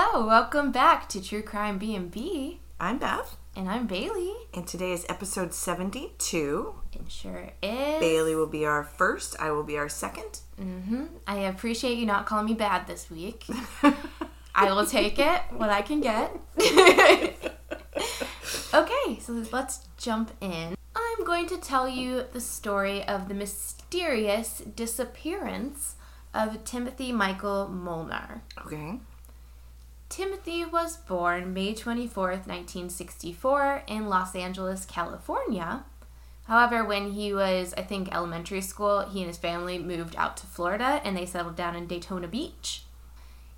Hello, welcome back to True Crime B&B. I'm Beth. And I'm Bailey. And today is episode 72. It sure is. Bailey will be our first, I will be our second. Mm-hmm. I appreciate you not calling me bad this week. I will take it, what I can get. Okay, so let's jump in. I'm going to tell you the story of the mysterious disappearance of Timothy Michael Molnar. Okay. Timothy was born May 24th, 1964 in Los Angeles, California. However, when he was, I think, elementary school, he and his family moved out to Florida and they settled down in Daytona Beach.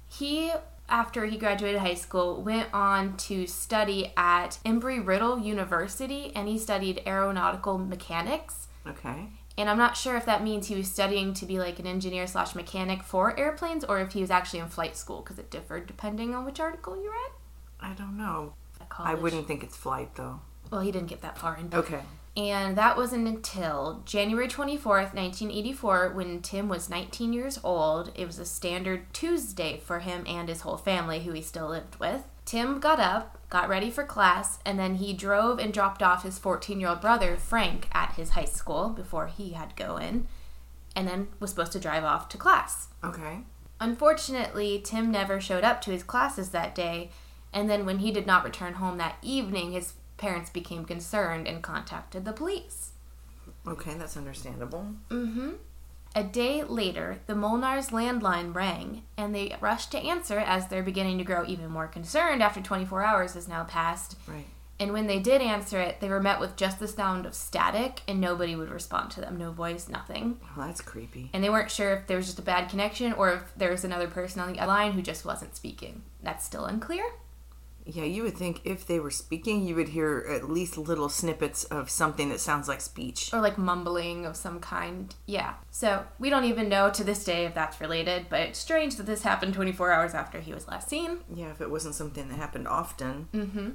He, after he graduated high school, went on to study at Embry-Riddle University and he studied aeronautical mechanics. Okay. And I'm not sure if that means he was studying to be like an engineer / mechanic for airplanes or if he was actually in flight school because it differed depending on which article you read. I don't know. I wouldn't think it's flight though. Well, he didn't get that far into it. Okay. And that wasn't until January 24th, 1984 when Tim was 19 years old. It was a standard Tuesday for him and his whole family who he still lived with. Tim got up, got ready for class, and then he drove and dropped off his 14-year-old brother, Frank, at his high school before he had to go in, and then was supposed to drive off to class. Okay. Unfortunately, Tim never showed up to his classes that day, and then when he did not return home that evening, his parents became concerned and contacted the police. Okay, that's understandable. Mm-hmm. A day later, the Molnar's landline rang, and they rushed to answer as they're beginning to grow even more concerned after 24 hours has now passed. Right. And when they did answer it, they were met with just the sound of static, and nobody would respond to them. No voice, nothing. Well, that's creepy. And they weren't sure if there was just a bad connection or if there was another person on the line who just wasn't speaking. That's still unclear. Yeah, you would think if they were speaking, you would hear at least little snippets of something that sounds like speech. Or like mumbling of some kind. Yeah. So we don't even know to this day if that's related, but it's strange that this happened 24 hours after he was last seen. Yeah, if it wasn't something that happened often. Mm-hmm.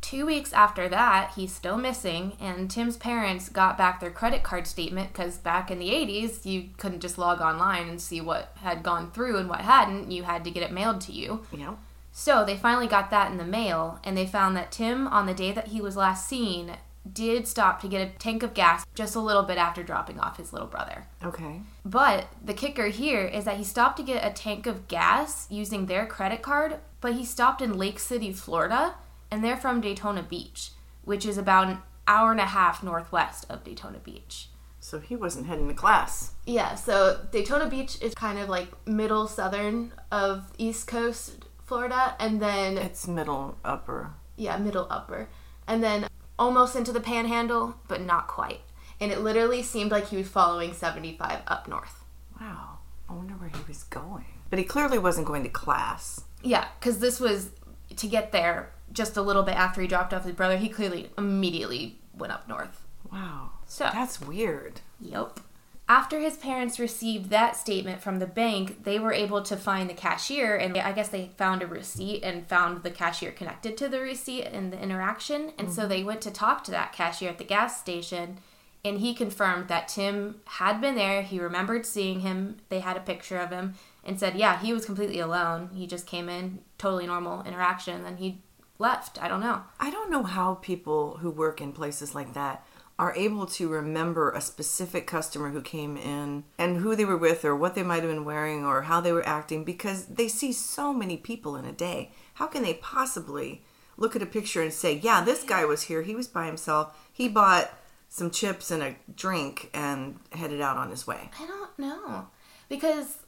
2 weeks after that, he's still missing, and Tim's parents got back their credit card statement because back in the 80s, you couldn't just log online and see what had gone through and what hadn't. You had to get it mailed to you. Yeah. So they finally got that in the mail, and they found that Tim, on the day that he was last seen, did stop to get a tank of gas just a little bit after dropping off his little brother. Okay. But the kicker here is that he stopped to get a tank of gas using their credit card, but he stopped in Lake City, Florida, and they're from Daytona Beach, which is about an hour and a half northwest of Daytona Beach. So he wasn't heading to class. Yeah, so Daytona Beach is kind of like middle southern of East Coast Florida, and then it's middle upper. Yeah, middle upper. And then almost into the panhandle, but not quite. And it literally seemed like he was following 75 up north. Wow. I wonder where he was going. But he clearly wasn't going to class. Yeah, because this was to get there just a little bit after he dropped off his brother. He clearly immediately went up north. Wow. So that's weird. Yep. After his parents received that statement from the bank, they were able to find the cashier, and I guess they found a receipt and found the cashier connected to the receipt and the interaction, and so they went to talk to that cashier at the gas station, and he confirmed that Tim had been there, he remembered seeing him, they had a picture of him, and said, yeah, he was completely alone, he just came in, totally normal interaction, and then he left. I don't know. I don't know how people who work in places like that are able to remember a specific customer who came in and who they were with or what they might have been wearing or how they were acting because they see so many people in a day. How can they possibly look at a picture and say, yeah, this guy was here, he was by himself, he bought some chips and a drink and headed out on his way? I don't know. Because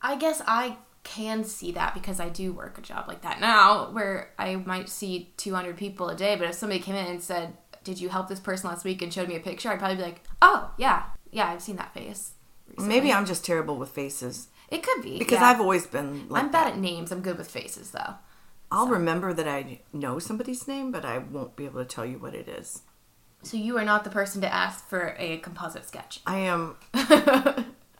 I guess I can see that because I do work a job like that now where I might see 200 people a day, but if somebody came in and said, did you help this person last week and showed me a picture, I'd probably be like, oh, yeah. Yeah, I've seen that face recently. Maybe I'm just terrible with faces. It could be. Because yeah. I've always been like I'm bad at names. I'm good with faces, though. I'll remember that I know somebody's name, but I won't be able to tell you what it is. So you are not the person to ask for a composite sketch. I am.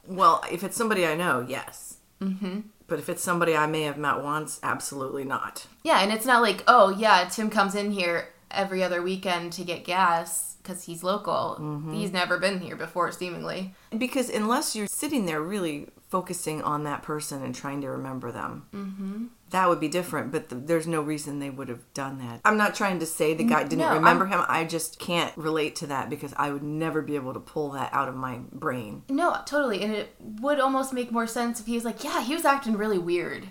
Well, if it's somebody I know, yes. Mm-hmm. But if it's somebody I may have met once, absolutely not. Yeah, and it's not like, oh, yeah, Tim comes in here every other weekend to get gas because he's local. Mm-hmm. He's never been here before, seemingly. Because unless you're sitting there really focusing on that person and trying to remember them, mm-hmm. that would be different, but there's no reason they would have done that. I'm not trying to say the guy didn't remember him. I just can't relate to that because I would never be able to pull that out of my brain. No, totally. And it would almost make more sense if he was like, yeah, he was acting really weird.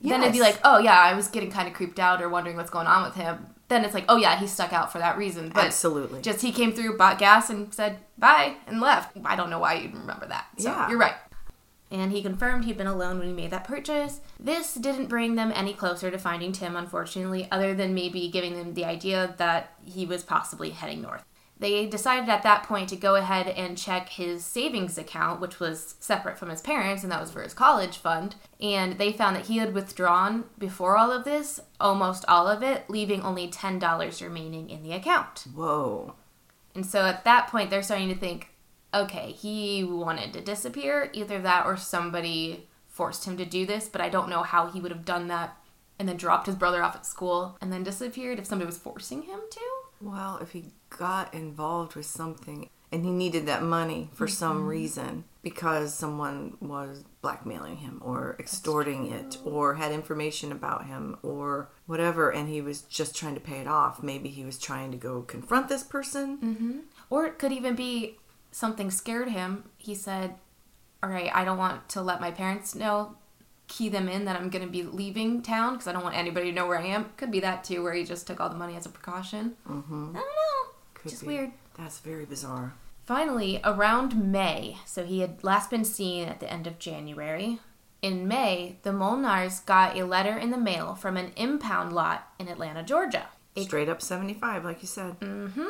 Yes. Then it'd be like, oh, yeah, I was getting kind of creeped out or wondering what's going on with him. Then it's like, oh, yeah, he stuck out for that reason. But absolutely. Just he came through, bought gas, and said bye and left. I don't know why you'd remember that. So yeah. You're right. And he confirmed he'd been alone when he made that purchase. This didn't bring them any closer to finding Tim, unfortunately, other than maybe giving them the idea that he was possibly heading north. They decided at that point to go ahead and check his savings account, which was separate from his parents, and that was for his college fund. And they found that he had withdrawn before all of this, almost all of it, leaving only $10 remaining in the account. Whoa. And so at that point, they're starting to think, okay, he wanted to disappear. Either that or somebody forced him to do this, but I don't know how he would have done that and then dropped his brother off at school and then disappeared if somebody was forcing him to. Well, if he got involved with something and he needed that money for some reason because someone was blackmailing him or extorting it or had information about him or whatever, and he was just trying to pay it off. Maybe he was trying to go confront this person. Mm-hmm. Or it could even be something scared him. He said, all right, I don't want to let my parents know, key them in that I'm going to be leaving town because I don't want anybody to know where I am. Could be that too, where he just took all the money as a precaution. Mm-hmm. I don't know. Could just be. Weird. That's very bizarre. Finally, around May, so he had last been seen at the end of January. In May, the Molnars got a letter in the mail from an impound lot in Atlanta, Georgia. Straight up 75, like you said. Mm-hmm.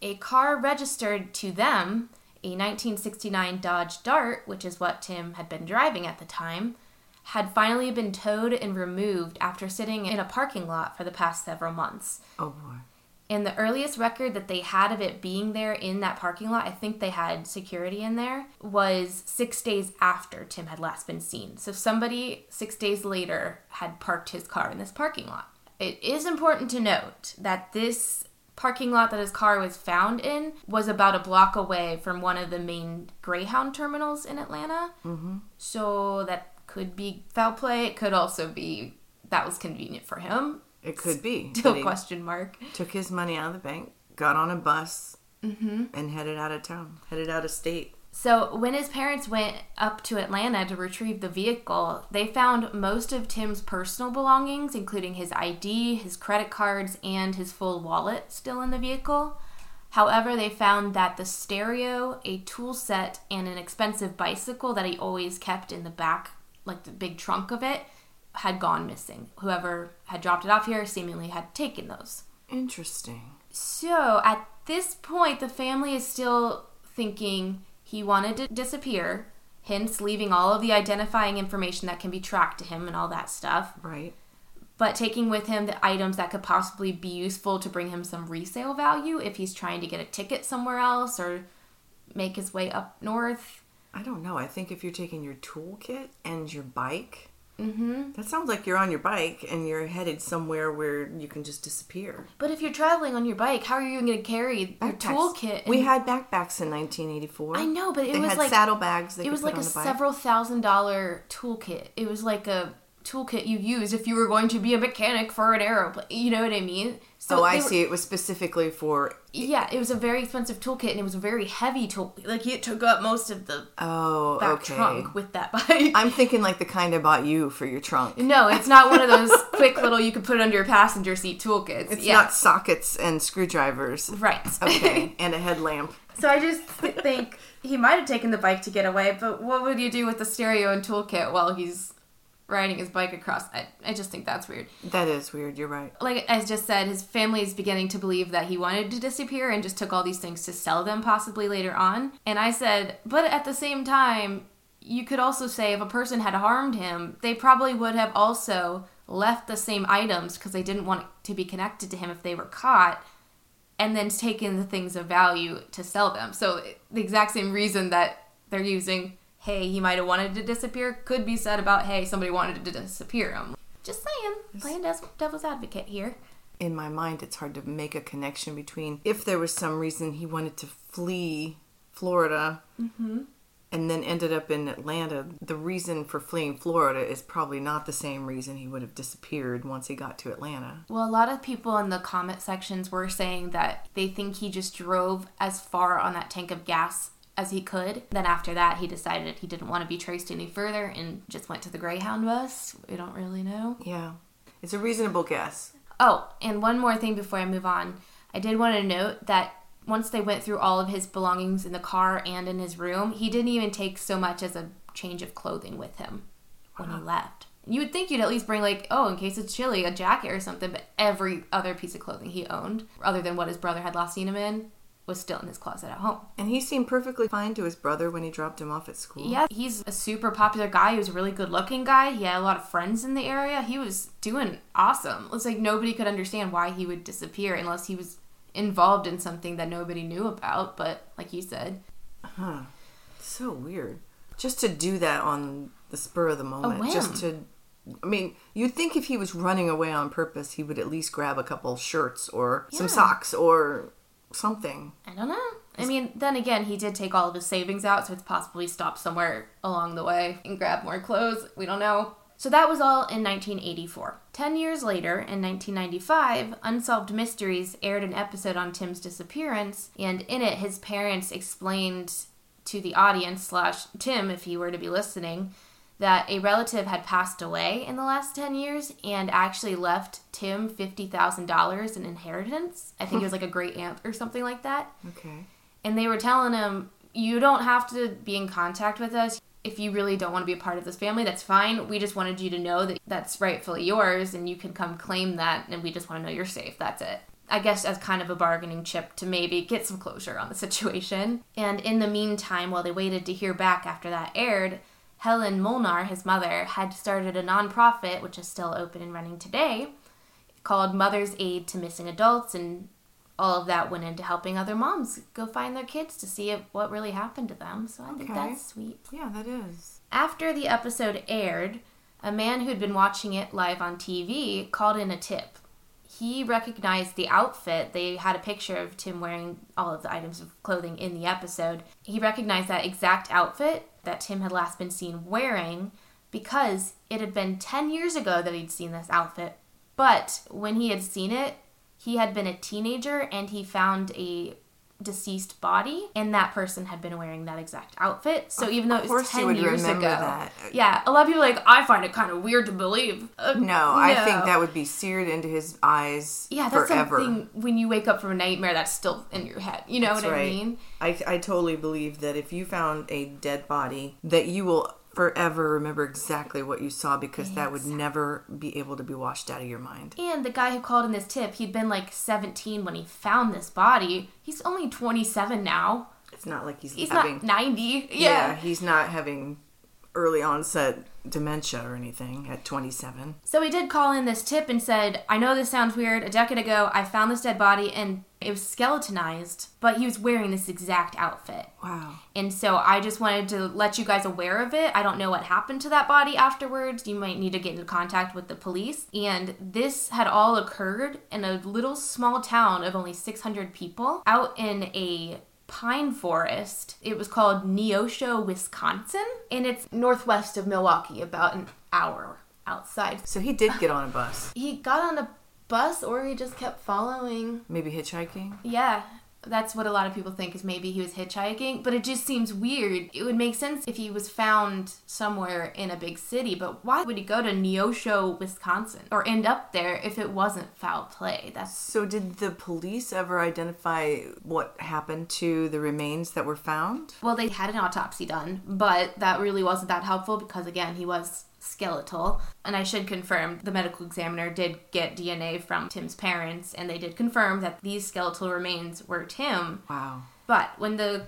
A car registered to them, a 1969 Dodge Dart, which is what Tim had been driving at the time, had finally been towed and removed after sitting in a parking lot for the past several months. Oh, boy. And the earliest record that they had of it being there in that parking lot, I think they had security in there, was 6 days after Tim had last been seen. So somebody 6 days later had parked his car in this parking lot. It is important to note that this parking lot that his car was found in was about a block away from one of the main Greyhound terminals in Atlanta. Mm-hmm. So that could be foul play. It could also be that was convenient for him. It could be. Still question mark. Took his money out of the bank, got on a bus, and headed out of town, headed out of state. So when his parents went up to Atlanta to retrieve the vehicle, they found most of Tim's personal belongings, including his ID, his credit cards, and his full wallet still in the vehicle. However, they found that the stereo, a tool set, and an expensive bicycle that he always kept in the back, like the big trunk of it, had gone missing. Whoever had dropped it off here seemingly had taken those. Interesting. So at this point, the family is still thinking he wanted to disappear, hence leaving all of the identifying information that can be tracked to him and all that stuff. Right. But taking with him the items that could possibly be useful to bring him some resale value if he's trying to get a ticket somewhere else or make his way up north. I don't know. I think if you're taking your toolkit and your bike, that sounds like you're on your bike and you're headed somewhere where you can just disappear. But if you're traveling on your bike, how are you going to carry your toolkit? We had backpacks in 1984. I know, but it was like saddlebags. It was like a several $1,000 toolkit. It was like a toolkit you used if you were going to be a mechanic for an aeroplane. You know what I mean? So I see. It was specifically for... Yeah, it was a very expensive toolkit, and it was a very heavy toolkit. Like, it took up most of the trunk with that bike. I'm thinking like the kind I bought you for your trunk. No, it's not one of those quick little you could put under your passenger seat toolkits. It's not sockets and screwdrivers. Right. Okay, and a headlamp. So I just think he might have taken the bike to get away, but what would you do with the stereo and toolkit while he's riding his bike across? I just think that's weird. That is weird. You're right. Like I just said, his family is beginning to believe that he wanted to disappear and just took all these things to sell them possibly later on. And I said, but at the same time, you could also say if a person had harmed him, they probably would have also left the same items because they didn't want to be connected to him if they were caught, and then taken the things of value to sell them. So the exact same reason that they're using, hey, he might have wanted to disappear, could be said about, hey, somebody wanted to disappear him. Just saying, playing devil's advocate here. In my mind, it's hard to make a connection between if there was some reason he wanted to flee Florida and then ended up in Atlanta, the reason for fleeing Florida is probably not the same reason he would have disappeared once he got to Atlanta. Well, a lot of people in the comment sections were saying that they think he just drove as far on that tank of gas as he could. Then after that, he decided he didn't want to be traced any further and just went to the Greyhound bus. We don't really know. Yeah. It's a reasonable guess. Oh, and one more thing before I move on. I did want to note that once they went through all of his belongings in the car and in his room, he didn't even take so much as a change of clothing with him when he left. You would think you'd at least bring, like, oh, in case it's chilly, a jacket or something, but every other piece of clothing he owned, other than what his brother had last seen him in, was still in his closet at home. And he seemed perfectly fine to his brother when he dropped him off at school. Yeah, he's a super popular guy. He was a really good-looking guy. He had a lot of friends in the area. He was doing awesome. It's like nobody could understand why he would disappear unless he was involved in something that nobody knew about, but like you said. Huh. So weird. Just to do that on the spur of the moment. Just to, I mean, you'd think if he was running away on purpose, he would at least grab a couple shirts or some socks or something. I don't know. I mean, then again, he did take all of his savings out, so it's possibly stopped somewhere along the way and grabbed more clothes. We don't know. So that was all in 1984. 10 years later, in 1995, Unsolved Mysteries aired an episode on Tim's disappearance, and in it, his parents explained to the audience, slash Tim, if he were to be listening, that a relative had passed away in the last 10 years and actually left Tim $50,000 in inheritance. I think it was like a great aunt or something like that. Okay. And they were telling him, you don't have to be in contact with us. If you really don't want to be a part of this family, that's fine. We just wanted you to know that that's rightfully yours and you can come claim that, and we just want to know you're safe. That's it. I guess as kind of a bargaining chip to maybe get some closure on the situation. And in the meantime, while they waited to hear back after that aired, Helen Molnar, his mother, had started a nonprofit, which is still open and running today, called Mother's Aid to Missing Adults, and all of that went into helping other moms go find their kids to see what really happened to them. So I think that's sweet. Yeah, that is. After the episode aired, a man who'd been watching it live on TV called in a tip. He recognized the outfit. They had a picture of Tim wearing all of the items of clothing in the episode. He recognized that exact outfit that Tim had last been seen wearing because it had been 10 years ago that he'd seen this outfit. But when he had seen it, he had been a teenager and he found a deceased body and that person had been wearing that exact outfit. So even though it was 10 years ago. That. Yeah. A lot of people are like, I find it kind of weird to believe. No, I think that would be seared into his eyes forever. Yeah, that's something when you wake up from a nightmare that's still in your head. You know what I mean? I totally believe that if you found a dead body that you will forever remember exactly what you saw because that would never be able to be washed out of your mind. And the guy who called in this tip, he'd been like 17 when he found this body. He's only 27 now. It's not like he's having... He's not 90. Yeah, he's not having early onset dementia or anything at 27. So he did call in this tip and said, I know this sounds weird. A decade ago, I found this dead body and it was skeletonized, but he was wearing this exact outfit. Wow. And so I just wanted to let you guys aware of it. I don't know what happened to that body afterwards. You might need to get in contact with the police. And this had all occurred in a little small town of only 600 people out in a pine forest. It was called Neosho, Wisconsin. And it's northwest of Milwaukee, about an hour outside. So he did get on a bus. He got on a bus, or he just kept following. Maybe hitchhiking? Yeah, that's what a lot of people think, is maybe he was hitchhiking, but it just seems weird. It would make sense if he was found somewhere in a big city, but why would he go to Neosho, Wisconsin, or end up there if it wasn't foul play? So did the police ever identify what happened to the remains that were found? Well, they had an autopsy done, but that really wasn't that helpful because, again, he was skeletal. And I should confirm, the medical examiner did get DNA from Tim's parents, and they did confirm that these skeletal remains were Tim. Wow. But when the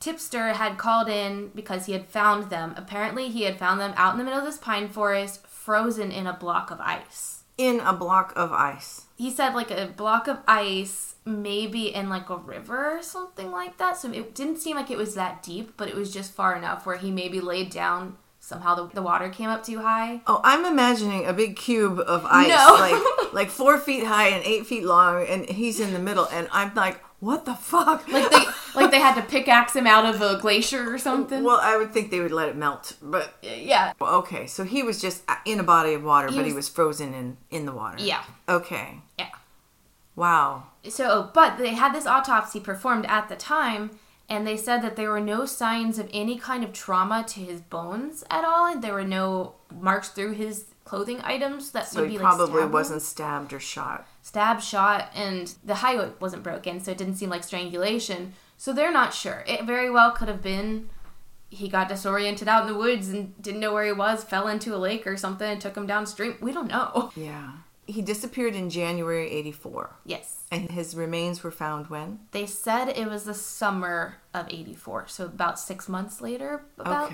tipster had called in because he had found them, apparently he had found them out in the middle of this pine forest, frozen in a block of ice. In a block of ice. He said like a block of ice, maybe in like a river or something like that. So it didn't seem like it was that deep, but it was just far enough where he maybe laid down. Somehow the water came up too high. Oh, I'm imagining a big cube of ice, like 4 feet high and 8 feet long, and he's in the middle, and I'm like, what the fuck? Like Like they had to pickaxe him out of a glacier or something? Well, I would think they would let it melt, but... Yeah. Okay, so he was just in a body of water, but he was frozen in the water. Yeah. Okay. Yeah. Wow. So, but they had this autopsy performed at the time, and they said that there were no signs of any kind of trauma to his bones at all, and there were no marks through his clothing items that would be, like, stabbed. So he probably wasn't stabbed or shot. Stabbed, shot, and the hyoid wasn't broken, so it didn't seem like strangulation. So they're not sure. It very well could have been he got disoriented out in the woods and didn't know where he was, fell into a lake or something, and took him downstream. We don't know. Yeah. He disappeared in January 1984. Yes. And his remains were found when? They said it was the summer of 1984, so about 6 months later,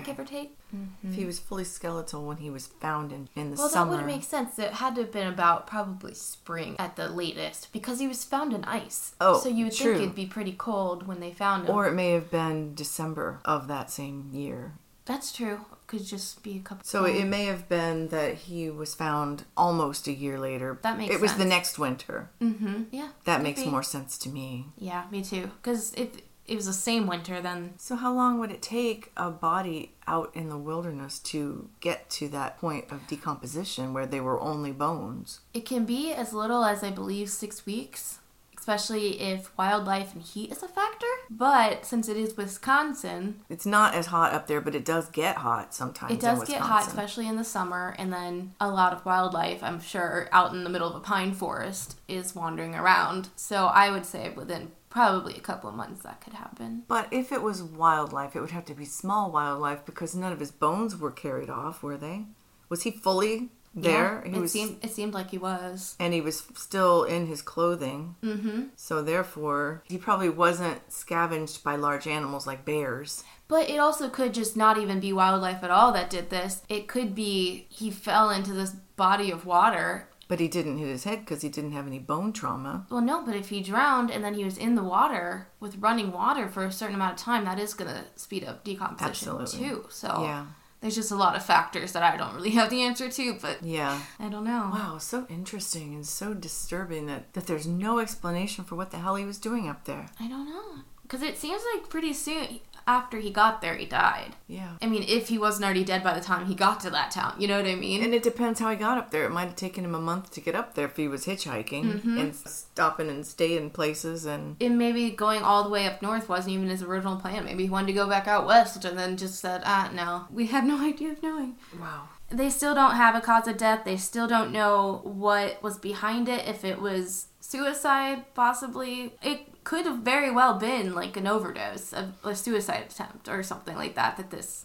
give or take. Mm-hmm. If he was fully skeletal when he was found in the summer. Well, that would make sense. It had to have been about probably spring at the latest, because he was found in ice. Oh, so you would think it'd be pretty cold when they found him. Or it may have been December of that same year. That's true. Could just be a couple. So it may have been that he was found almost a year later. That makes sense. It was the next winter. Mm-hmm. Yeah. That makes more sense to me. Yeah, me too. Because if it was the same winter, then... So how long would it take a body out in the wilderness to get to that point of decomposition where they were only bones? It can be as little as, I believe, 6 weeks, especially if wildlife and heat is a factor. But since it is Wisconsin... It's not as hot up there, but it does get hot sometimes in Wisconsin. It does get hot, especially in the summer. And then a lot of wildlife, I'm sure, out in the middle of a pine forest is wandering around. So I would say within probably a couple of months that could happen. But if it was wildlife, it would have to be small wildlife because none of his bones were carried off, were they? Was he fully... There, yeah, it seemed like he was, and he was still in his clothing. Mm-hmm. So therefore, he probably wasn't scavenged by large animals like bears. But it also could just not even be wildlife at all that did this. It could be he fell into this body of water. But he didn't hit his head because he didn't have any bone trauma. Well, no, but if he drowned and then he was in the water with running water for a certain amount of time, that is going to speed up decomposition too. So yeah. There's just a lot of factors that I don't really have the answer to, but yeah. I don't know. Wow, so interesting and so disturbing that there's no explanation for what the hell he was doing up there. I don't know. Because it seems like pretty soon after he got there, he died. Yeah. I mean, if he wasn't already dead by the time he got to that town, you know what I mean? And it depends how he got up there. It might have taken him a month to get up there if he was hitchhiking and stopping and staying in places. And maybe going all the way up north wasn't even his original plan. Maybe he wanted to go back out west and then just said, no. We have no idea of knowing. Wow. They still don't have a cause of death. They still don't know what was behind it, if it was suicide, possibly. It could have very well been like an overdose, a suicide attempt or something like that.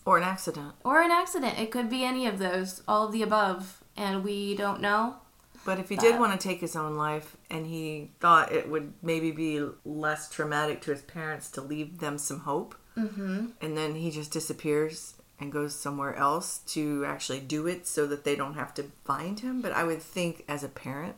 Or an accident. It could be any of those, all of the above, and we don't know. But if he did want to take his own life and he thought it would maybe be less traumatic to his parents to leave them some hope, and then he just disappears and goes somewhere else to actually do it so that they don't have to find him. But I would think as a parent,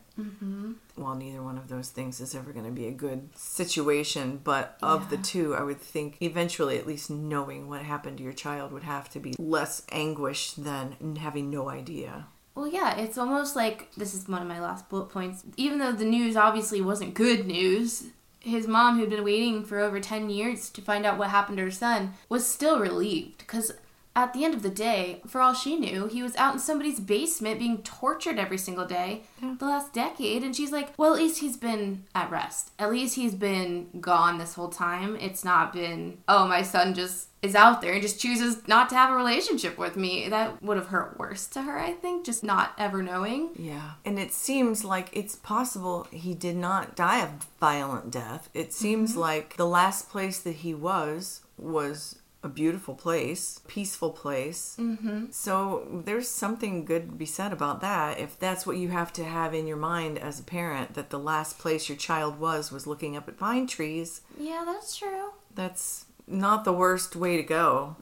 well, neither one of those things is ever going to be a good situation. But of the two, I would think eventually at least knowing what happened to your child would have to be less anguish than having no idea. Well, yeah, it's almost like, this is one of my last bullet points, even though the news obviously wasn't good news, his mom, who'd been waiting for over 10 years to find out what happened to her son, was still relieved because... At the end of the day, for all she knew, he was out in somebody's basement being tortured every single day the last decade. And she's like, well, at least he's been at rest. At least he's been gone this whole time. It's not been, oh, my son just is out there and just chooses not to have a relationship with me. That would have hurt worse to her, I think, just not ever knowing. Yeah. And it seems like it's possible he did not die a violent death. It seems like the last place that he was... a beautiful place, peaceful place. So there's something good to be said about that. If that's what you have to have in your mind as a parent, that the last place your child was looking up at pine trees. Yeah, that's true. That's not the worst way to go.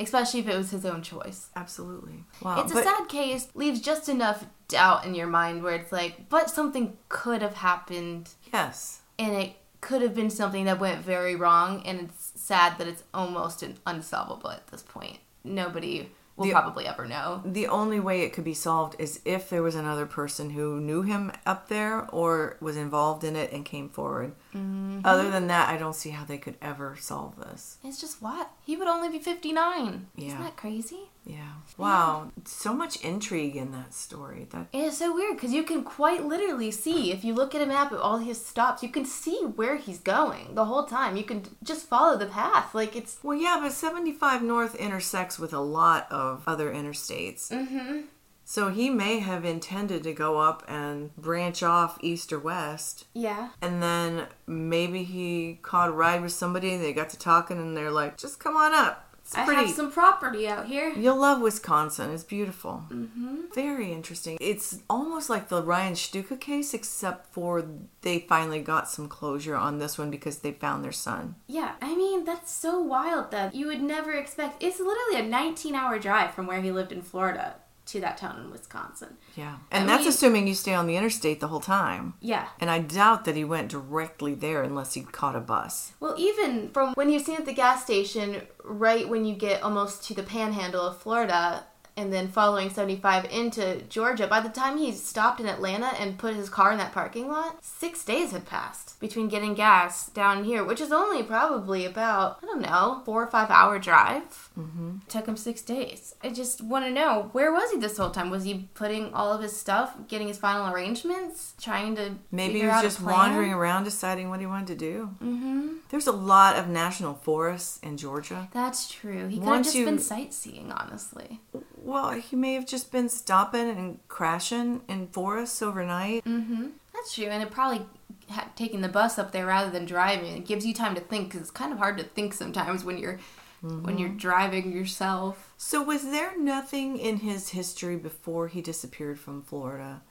Especially if it was his own choice. Absolutely. Wow. It's a sad case. Leaves just enough doubt in your mind where it's like, but something could have happened. Yes. And it could have been something that went very wrong, and it's sad that it's almost unsolvable at this point. Nobody will probably ever know. The only way it could be solved is if there was another person who knew him up there or was involved in it and came forward. Mm-hmm. Other than that, I don't see how they could ever solve this. It's just what? He would only be 59. Yeah. Isn't that crazy? Yeah. Wow. Yeah. So much intrigue in that story. It is so weird because you can quite literally see, if you look at a map of all his stops, you can see where he's going the whole time. You can just follow the path. Like it's... Well, yeah, but 75 North intersects with a lot of other interstates. Mm-hmm. So he may have intended to go up and branch off east or west. Yeah. And then maybe he caught a ride with somebody and they got to talking and they're like, just come on up. It's pretty. I have some property out here. You'll love Wisconsin. It's beautiful. Mm-hmm. Very interesting. It's almost like the Ryan Stucka case, except for they finally got some closure on this one because they found their son. Yeah. I mean, that's so wild that you would never expect. It's literally a 19-hour drive from where he lived in Florida to that town in Wisconsin. Yeah. And that's assuming you stay on the interstate the whole time. Yeah. And I doubt that he went directly there unless he caught a bus. Well, even from when you're seen at the gas station, right when you get almost to the panhandle of Florida, and then following 75 into Georgia, by the time he stopped in Atlanta and put his car in that parking lot, 6 days had passed between getting gas down here, which is only probably about, 4 or 5 hour drive. Mm-hmm. It took him 6 days. I just want to know, where was he this whole time? Was he putting all of his stuff, getting his final arrangements, trying to maybe he was just wandering around deciding what he wanted to do. Mm-hmm. There's a lot of national forests in Georgia. That's true. He could have just been sightseeing, honestly. Well, he may have just been stopping and crashing in forests overnight. Mm-hmm. That's true. And it probably taking the bus up there rather than driving. It gives you time to think because it's kind of hard to think sometimes when you're mm-hmm. when you're driving yourself. So was there nothing in his history before he disappeared from Florida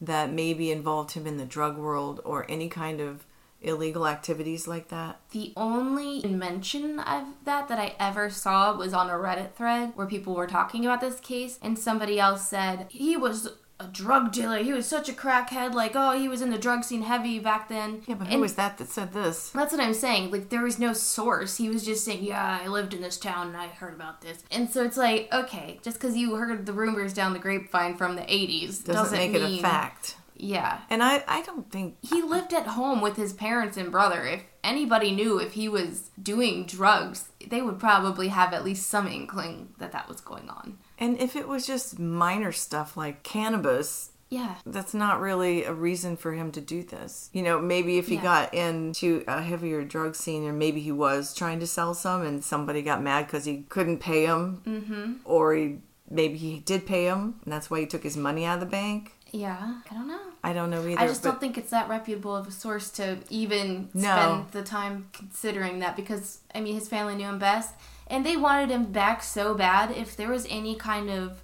that maybe involved him in the drug world or any kind of illegal activities like that? The only mention of that I ever saw was on a Reddit thread where people were talking about this case and somebody else said, he was a drug dealer. He was such a crackhead. Like, oh, he was in the drug scene heavy back then. Yeah, but who was that said this? That's what I'm saying. Like, there was no source. He was just saying, yeah, I lived in this town and I heard about this. And so it's like, okay, just because you heard the rumors down the grapevine from the 80s doesn't make it a fact. Yeah. And I don't think... He lived at home with his parents and brother. If anybody knew if he was doing drugs, they would probably have at least some inkling that was going on. And if it was just minor stuff like cannabis... Yeah. That's not really a reason for him to do this. Maybe if he got into a heavier drug scene and maybe he was trying to sell some and somebody got mad because he couldn't pay him. Mm-hmm. Or maybe he did pay him and that's why he took his money out of the bank. Yeah, I don't know. I don't know either. I just don't think it's that reputable of a source to even spend the time considering that because, his family knew him best. And they wanted him back so bad. If there was any kind of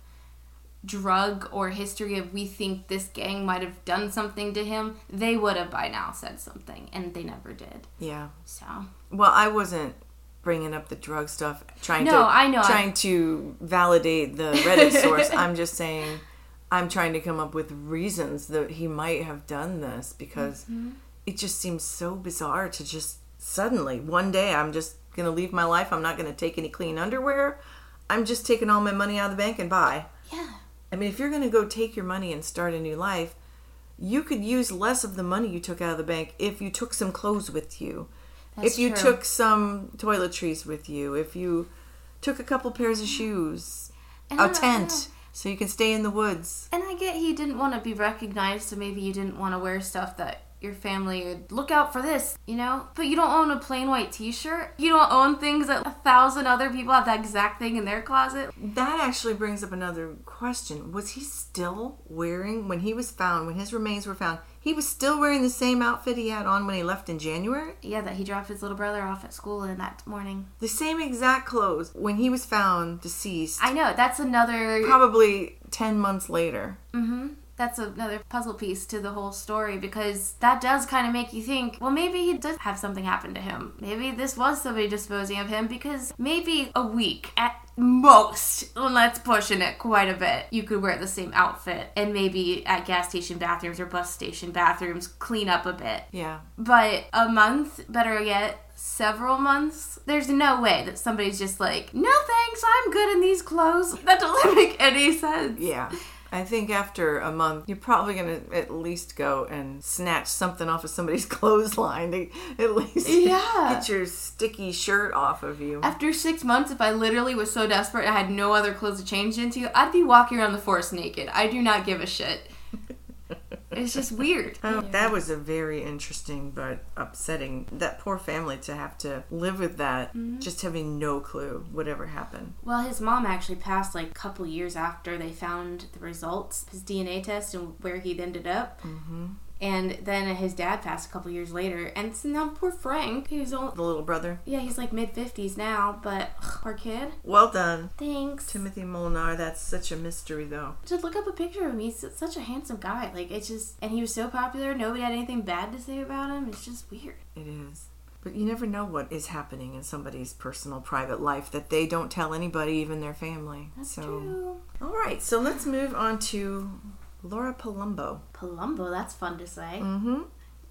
drug or history of we think this gang might have done something to him, they would have by now said something. And they never did. Yeah. So. Well, I wasn't bringing up the drug stuff, trying to validate the Reddit source. I'm just saying... I'm trying to come up with reasons that he might have done this because mm-hmm. it just seems so bizarre to just suddenly, one day, I'm just going to leave my life. I'm not going to take any clean underwear. I'm just taking all my money out of the bank and buy. Yeah. If you're going to go take your money and start a new life, you could use less of the money you took out of the bank if you took some clothes with you. That's if you true. Took some toiletries with you. If you took a couple pairs of shoes. A tent. So you can stay in the woods. And I get he didn't want to be recognized, so maybe you didn't want to wear stuff that your family would look out for this, But you don't own a plain white t-shirt. You don't own things that 1,000 other people have that exact thing in their closet. That actually brings up another question. Was he still wearing, when his remains were found, he was still wearing the same outfit he had on when he left in January? Yeah, that he dropped his little brother off at school in that morning. The same exact clothes when he was found deceased. I know, that's another... Probably 10 months later. Mm-hmm. That's another puzzle piece to the whole story because that does kind of make you think, well, maybe he does have something happen to him. Maybe this was somebody disposing of him because maybe a week at most, and that's pushing it quite a bit, you could wear the same outfit and maybe at gas station bathrooms or bus station bathrooms clean up a bit. Yeah. But a month, better yet, several months, there's no way that somebody's just like, no thanks, I'm good in these clothes. That doesn't make any sense. Yeah. I think after a month, you're probably going to at least go and snatch something off of somebody's clothesline to at least get your sticky shirt off of you. After 6 months, if I literally was so desperate I had no other clothes to change into, I'd be walking around the forest naked. I do not give a shit. It's just weird. That was a very interesting but upsetting. That poor family to have to live with that, just having no clue whatever happened. Well, his mom actually passed like a couple years after they found the results, his DNA test and where he'd ended up. Mm-hmm. And then his dad passed a couple years later. And so now poor Frank, he was old. The little brother. Yeah, he's like mid-50s now, but ugh, our kid. Well done. Thanks. Timothy Molnar, that's such a mystery though. Just look up a picture of him. He's such a handsome guy. Like, it's just, and he was so popular, nobody had anything bad to say about him. It's just weird. It is. But you never know what is happening in somebody's personal, private life that they don't tell anybody, even their family. That's true. All right, so let's move on to Laura Palumbo. Palumbo, that's fun to say. Mm-hmm.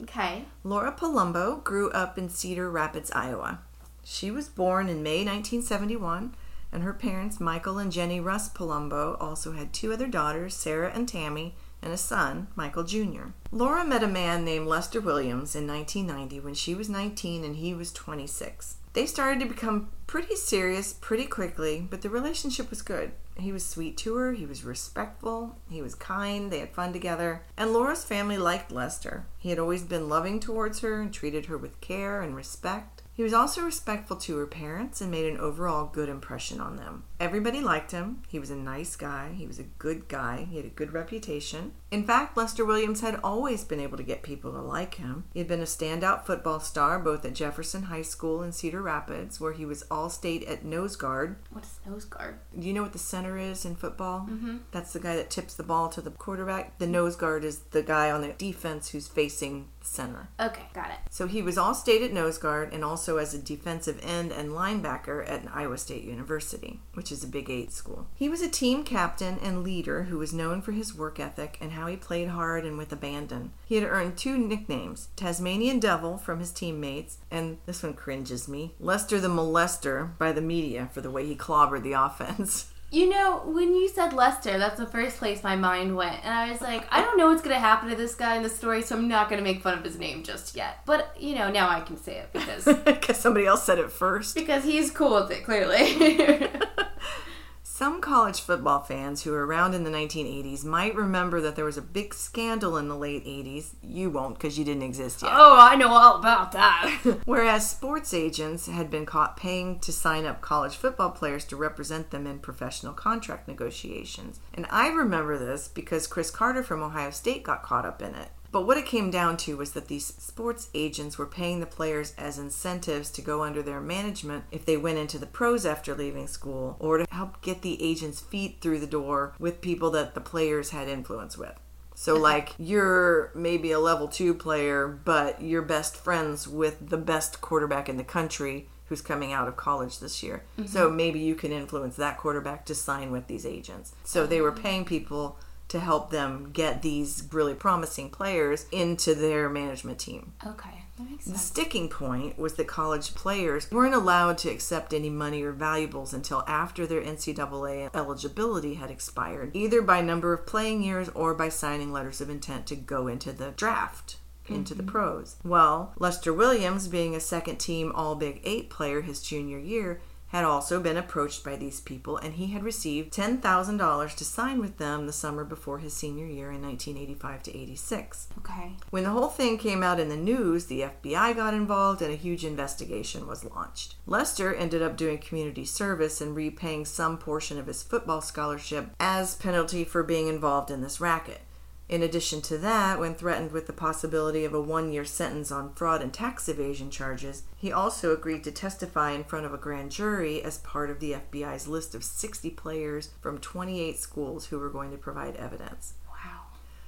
Okay. Laura Palumbo grew up in Cedar Rapids, Iowa. She was born in May 1971, and her parents, Michael and Jenny Russ Palumbo, also had two other daughters, Sarah and Tammy, and a son, Michael Jr. Laura met a man named Lester Williams in 1990 when she was 19 and he was 26. They started to become pretty serious pretty quickly, but the relationship was good. He was sweet to her, he was respectful, he was kind, they had fun together, and Laura's family liked Lester. He had always been loving towards her and treated her with care and respect. He was also respectful to her parents and made an overall good impression on them. Everybody liked him. He was a nice guy. He was a good guy. He had a good reputation. In fact, Lester Williams had always been able to get people to like him. He had been a standout football star both at Jefferson High School in Cedar Rapids, where he was all-state at nose guard. What is nose guard? Do you know what the center is in football? Mm-hmm. That's the guy that tips the ball to the quarterback. The nose guard is the guy on the defense who's facing the center. Okay, got it. So he was all-state at nose guard and also as a defensive end and linebacker at Iowa State University, which is a Big-8 school. He was a team captain and leader who was known for his work ethic and how he played hard and with abandon. He had earned two nicknames, Tasmanian Devil from his teammates, and this one cringes me, Lester the Molester by the media for the way he clobbered the offense. You know, when you said Lester, that's the first place my mind went. And I was like, I don't know what's going to happen to this guy in the story, so I'm not going to make fun of his name just yet. But, you know, now I can say it because... Because somebody else said it first. Because he's cool with it, clearly. Some college football fans who were around in the 1980s might remember that there was a big scandal in the late 80s. You won't, because you didn't exist yet. Oh, I know all about that. Whereas sports agents had been caught paying to sign up college football players to represent them in professional contract negotiations. And I remember this because Chris Carter from Ohio State got caught up in it. But what it came down to was that these sports agents were paying the players as incentives to go under their management if they went into the pros after leaving school, or to help get the agents' feet through the door with people that the players had influence with. So like, you're maybe a level 2 player, but you're best friends with the best quarterback in the country who's coming out of college this year. Mm-hmm. So maybe you can influence that quarterback to sign with these agents. So they were paying people to help them get these really promising players into their management team. Okay, that makes sense. The sticking point was that college players weren't allowed to accept any money or valuables until after their NCAA eligibility had expired, either by number of playing years or by signing letters of intent to go into the draft, into the pros. Well, Lester Williams, being a second-team All-Big-8 player his junior year, had also been approached by these people, and he had received $10,000 to sign with them the summer before his senior year in 1985 to 86. Okay. When the whole thing came out in the news, the FBI got involved and a huge investigation was launched. Lester ended up doing community service and repaying some portion of his football scholarship as penalty for being involved in this racket. In addition to that, when threatened with the possibility of a 1-year sentence on fraud and tax evasion charges, he also agreed to testify in front of a grand jury as part of the FBI's list of 60 players from 28 schools who were going to provide evidence. Wow.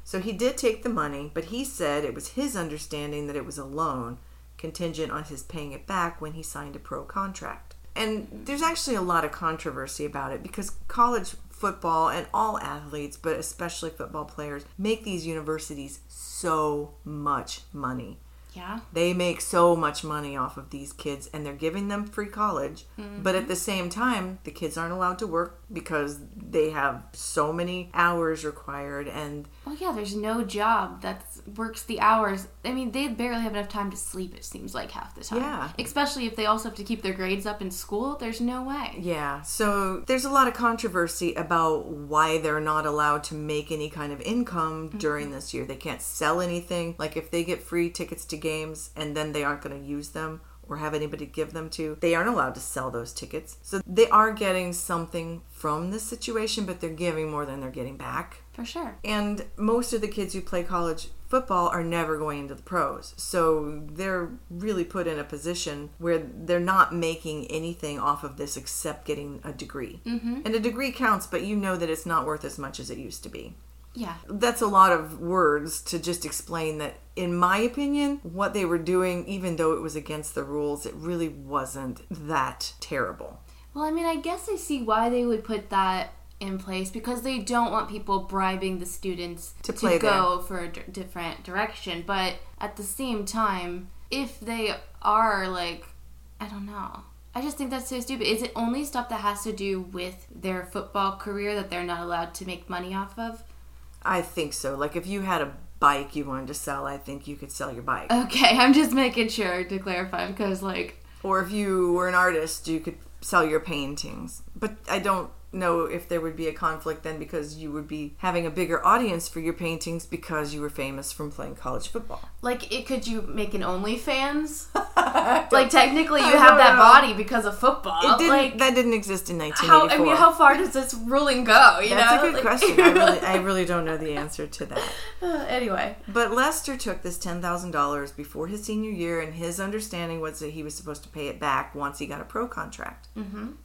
So he did take the money, but he said it was his understanding that it was a loan, contingent on his paying it back when he signed a pro contract. And there's actually a lot of controversy about it because college football and all athletes, but especially football players, make these universities so much money. Yeah. They make so much money off of these kids, and they're giving them free college. Mm-hmm. But at the same time, the kids aren't allowed to work because they have so many hours required. And well, yeah, there's no job that works the hours. I mean, they barely have enough time to sleep, it seems like, half the time. Yeah. Especially if they also have to keep their grades up in school. There's no way. Yeah. So there's a lot of controversy about why they're not allowed to make any kind of income during this year. They can't sell anything. Like, if they get free tickets to games and then they aren't going to use them or have anybody give them to, they aren't allowed to sell those tickets. So they are getting something from this situation, but they're giving more than they're getting back. For sure. And most of the kids who play college football are never going into the pros. So they're really put in a position where they're not making anything off of this except getting a degree. Mm-hmm. And a degree counts, but you know that it's not worth as much as it used to be. Yeah. That's a lot of words to just explain that, in my opinion, what they were doing, even though it was against the rules, it really wasn't that terrible. Well, I mean, I guess I see why they would put that in place, because they don't want people bribing the students to go for a different direction. But at the same time, if they are, like, I don't know. I just think that's so stupid. Is it only stuff that has to do with their football career that they're not allowed to make money off of? I think so. Like, if you had a bike you wanted to sell, I think you could sell your bike. Okay, I'm just making sure to clarify, because, like... Or if you were an artist, you could sell your paintings. But I don't know if there would be a conflict then, because you would be having a bigger audience for your paintings because you were famous from playing college football. Like, could you make an OnlyFans? Like, technically, you have that body because of football. That didn't exist in 1984. How far does this ruling go? That's a good question. I really don't know the answer to that. Anyway. But Lester took this $10,000 before his senior year, and his understanding was that he was supposed to pay it back once he got a pro contract.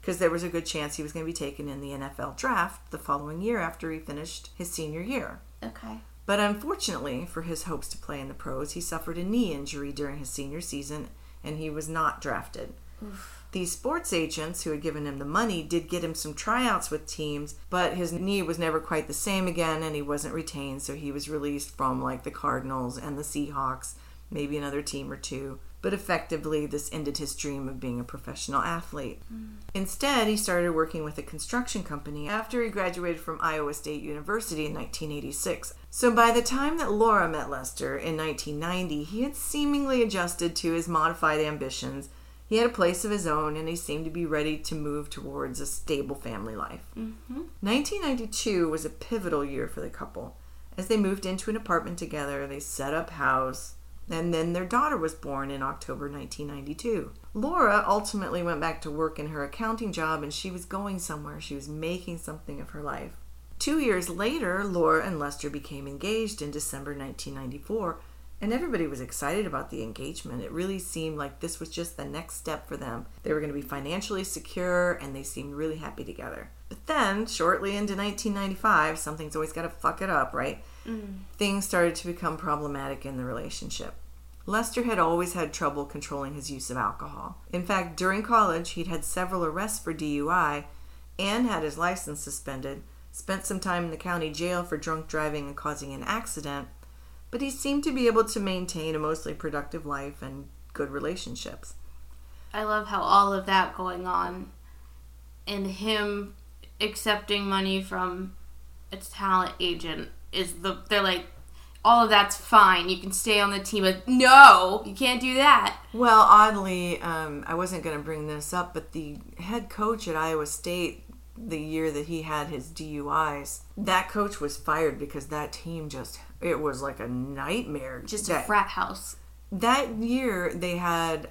Because there was a good chance he was going to be taken in the NFL draft the following year after he finished his senior year. Okay. But unfortunately for his hopes to play in the pros, he suffered a knee injury during his senior season, and he was not drafted. Oof. These sports agents who had given him the money did get him some tryouts with teams, but his knee was never quite the same again, and he wasn't retained, so he was released from, like, the Cardinals and the Seahawks, maybe another team or two. But effectively, this ended his dream of being a professional athlete. Mm. Instead, he started working with a construction company after he graduated from Iowa State University in 1986. So by the time that Laura met Lester in 1990, he had seemingly adjusted to his modified ambitions. He had a place of his own, and he seemed to be ready to move towards a stable family life. Mm-hmm. 1992 was a pivotal year for the couple. As they moved into an apartment together, they set up house... And then their daughter was born in October 1992. Laura ultimately went back to work in her accounting job, and she was going somewhere. She was making something of her life. 2 years later, Laura and Lester became engaged in December 1994, and everybody was excited about the engagement. It really seemed like this was just the next step for them. They were going to be financially secure, and they seemed really happy together. But then, shortly into 1995, something's always got to fuck it up, right? Mm. Things started to become problematic in the relationship. Lester had always had trouble controlling his use of alcohol. In fact, during college, he'd had several arrests for DUI and had his license suspended, spent some time in the county jail for drunk driving and causing an accident, but he seemed to be able to maintain a mostly productive life and good relationships. I love how all of that going on and him accepting money from a talent agent they're like, all of that's fine. You can stay on the team. But no, you can't do that. Well, oddly, I wasn't going to bring this up, but the head coach at Iowa State, the year that he had his DUIs, that coach was fired because that team it was like a nightmare. Just a frat house. That year, they had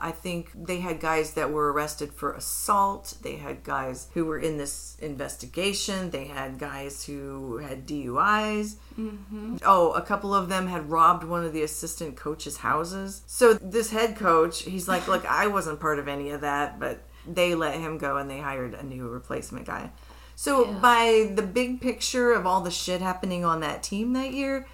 guys that were arrested for assault. They had guys who were in this investigation. They had guys who had DUIs. Mm-hmm. Oh, a couple of them had robbed one of the assistant coaches' houses. So this head coach, he's like, look, I wasn't part of any of that, but they let him go and they hired a new replacement guy. So by the big picture of all the shit happening on that team that year,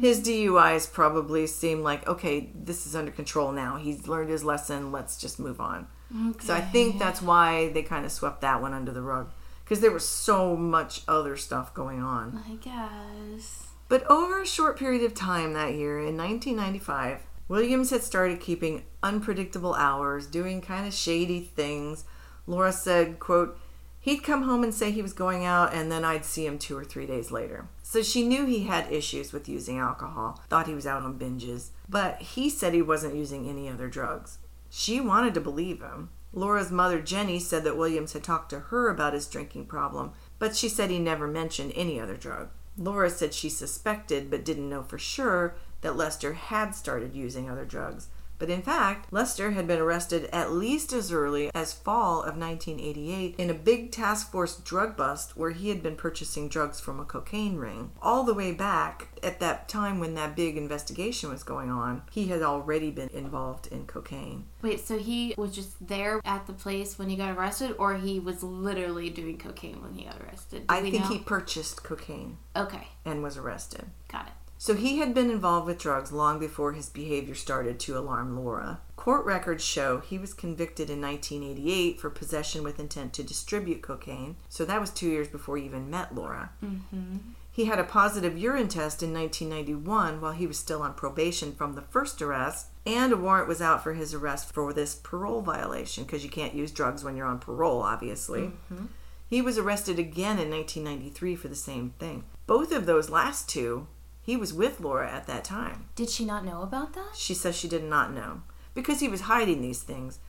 his DUIs probably seemed like, okay, this is under control now. He's learned his lesson. Let's just move on. Okay. So I think that's why they kind of swept that one under the rug, because there was so much other stuff going on. I guess. But over a short period of time that year, in 1995, Williams had started keeping unpredictable hours, doing kind of shady things. Laura said, quote, he'd come home and say he was going out, and then I'd see him 2 or 3 days later. So she knew he had issues with using alcohol, thought he was out on binges, but he said he wasn't using any other drugs. She wanted to believe him. Laura's mother, Jenny, said that Williams had talked to her about his drinking problem, but she said he never mentioned any other drug. Laura said she suspected, but didn't know for sure, that Lester had started using other drugs. But in fact, Lester had been arrested at least as early as fall of 1988 in a big task force drug bust where he had been purchasing drugs from a cocaine ring. All the way back at that time when that big investigation was going on, he had already been involved in cocaine. Wait, so he was just there at the place when he got arrested, or he was literally doing cocaine when he got arrested? I think he purchased cocaine. Okay. And was arrested. Got it. So he had been involved with drugs long before his behavior started to alarm Laura. Court records show he was convicted in 1988 for possession with intent to distribute cocaine, so that was 2 years before he even met Laura. Mm-hmm. He had a positive urine test in 1991 while he was still on probation from the first arrest, and a warrant was out for his arrest for this parole violation, because you can't use drugs when you're on parole, obviously. Mm-hmm. He was arrested again in 1993 for the same thing. Both of those last two, he was with Laura at that time. Did she not know about that? She says she did not know, because he was hiding these things.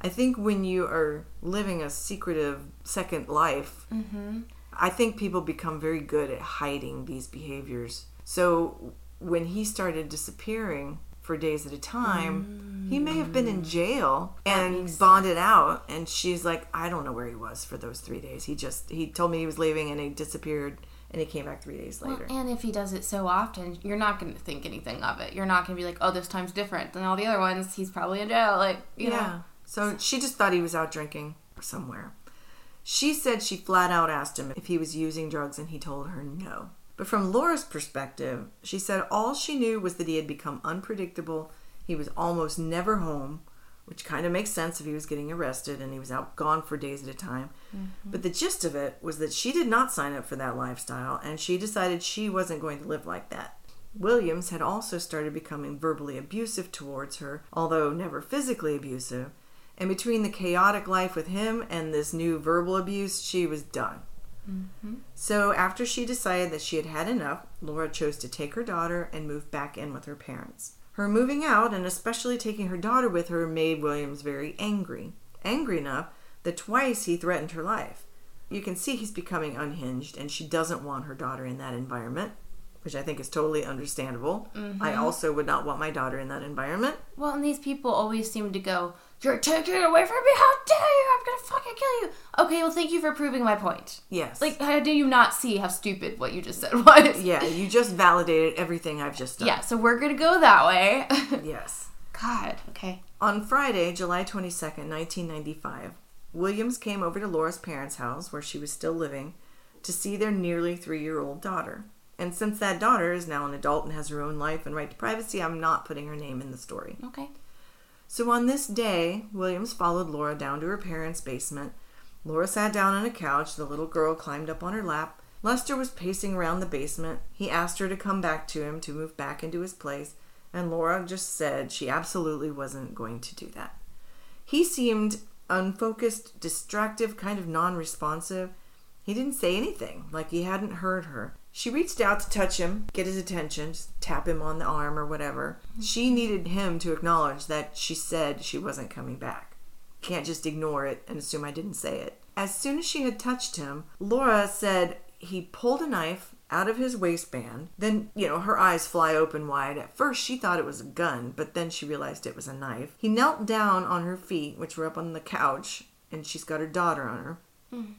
I think when you are living a secretive second life, mm-hmm. I think people become very good at hiding these behaviors. So when he started disappearing for days at a time, mm-hmm. he may have been in jail and bonded out. And she's like, I don't know where he was for those 3 days. He told me he was leaving and he disappeared. And he came back 3 days later. Well, and if he does it so often, you're not going to think anything of it. You're not going to be like, oh, this time's different than all the other ones. He's probably in jail. Like, you know. So she just thought he was out drinking somewhere. She said she flat out asked him if he was using drugs, and he told her no. But from Laura's perspective, she said all she knew was that he had become unpredictable. He was almost never home, which kind of makes sense if he was getting arrested and he was out gone for days at a time. Mm-hmm. But the gist of it was that she did not sign up for that lifestyle, and she decided she wasn't going to live like that. Williams had also started becoming verbally abusive towards her, although never physically abusive. And between the chaotic life with him and this new verbal abuse, she was done. Mm-hmm. So after she decided that she had had enough, Laura chose to take her daughter and move back in with her parents. Her moving out, and especially taking her daughter with her, made Williams very angry. Angry enough that twice he threatened her life. You can see he's becoming unhinged, and she doesn't want her daughter in that environment, which I think is totally understandable. Mm-hmm. I also would not want my daughter in that environment. Well, and these people always seem to go, you're taking it away from me, how dare you, I'm gonna fucking kill you. Okay, well, thank you for proving my point. Yes. Like, how do you not see how stupid what you just said was? Yeah, you just validated everything I've just done. Yeah, so we're gonna go that way. Yes. God, okay. On Friday, July 22nd, 1995, Williams came over to Laura's parents' house, where she was still living, to see their nearly 3-year-old daughter. And since that daughter is now an adult and has her own life and right to privacy, I'm not putting her name in the story. Okay. So on this day, Williams followed Laura down to her parents' basement. Laura sat down on a couch. The little girl climbed up on her lap. Lester was pacing around the basement. He asked her to come back to him, to move back into his place. And Laura just said she absolutely wasn't going to do that. He seemed unfocused, distracted, kind of non-responsive. He didn't say anything, like he hadn't heard her. She reached out to touch him, get his attention, just tap him on the arm or whatever. She needed him to acknowledge that she said she wasn't coming back. Can't just ignore it and assume I didn't say it. As soon as she had touched him, Laura said he pulled a knife out of his waistband. Then, her eyes fly open wide. At first, she thought it was a gun, but then she realized it was a knife. He knelt down on her feet, which were up on the couch, and she's got her daughter on her. Mm.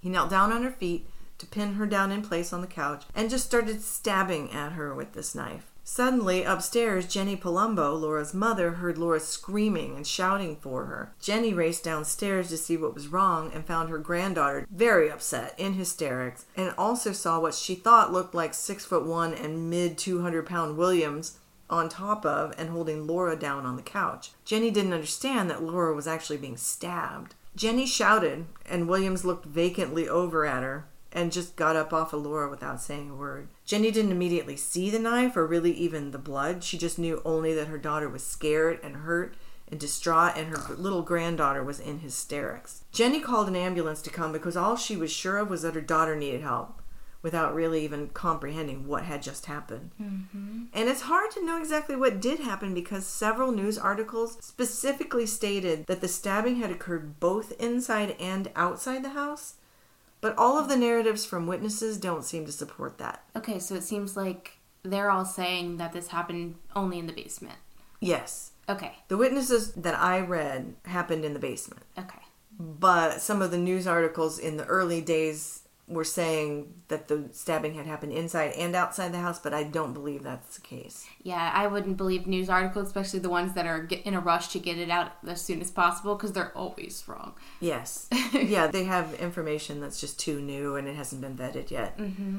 He knelt down on her feet to pin her down in place on the couch, and just started stabbing at her with this knife. Suddenly, upstairs, Jenny Palumbo, Laura's mother, heard Laura screaming and shouting for her. Jenny raced downstairs to see what was wrong and found her granddaughter very upset, in hysterics, and also saw what she thought looked like 6'1" and mid-200-pound Williams on top of and holding Laura down on the couch. Jenny didn't understand that Laura was actually being stabbed. Jenny shouted, and Williams looked vacantly over at her, and just got up off of Laura without saying a word. Jenny didn't immediately see the knife or really even the blood. She just knew only that her daughter was scared and hurt and distraught, and her little granddaughter was in hysterics. Jenny called an ambulance to come because all she was sure of was that her daughter needed help, without really even comprehending what had just happened. Mm-hmm. And it's hard to know exactly what did happen because several news articles specifically stated that the stabbing had occurred both inside and outside the house, but all of the narratives from witnesses don't seem to support that. Okay, so it seems like they're all saying that this happened only in the basement. Yes. Okay. The witnesses that I read happened in the basement. Okay. But some of the news articles in the early days were saying that the stabbing had happened inside and outside the house, but I don't believe that's the case. Yeah, I wouldn't believe news articles, especially the ones that are in a rush to get it out as soon as possible, because they're always wrong. Yes. Yeah, they have information that's just too new and it hasn't been vetted yet. Mm-hmm.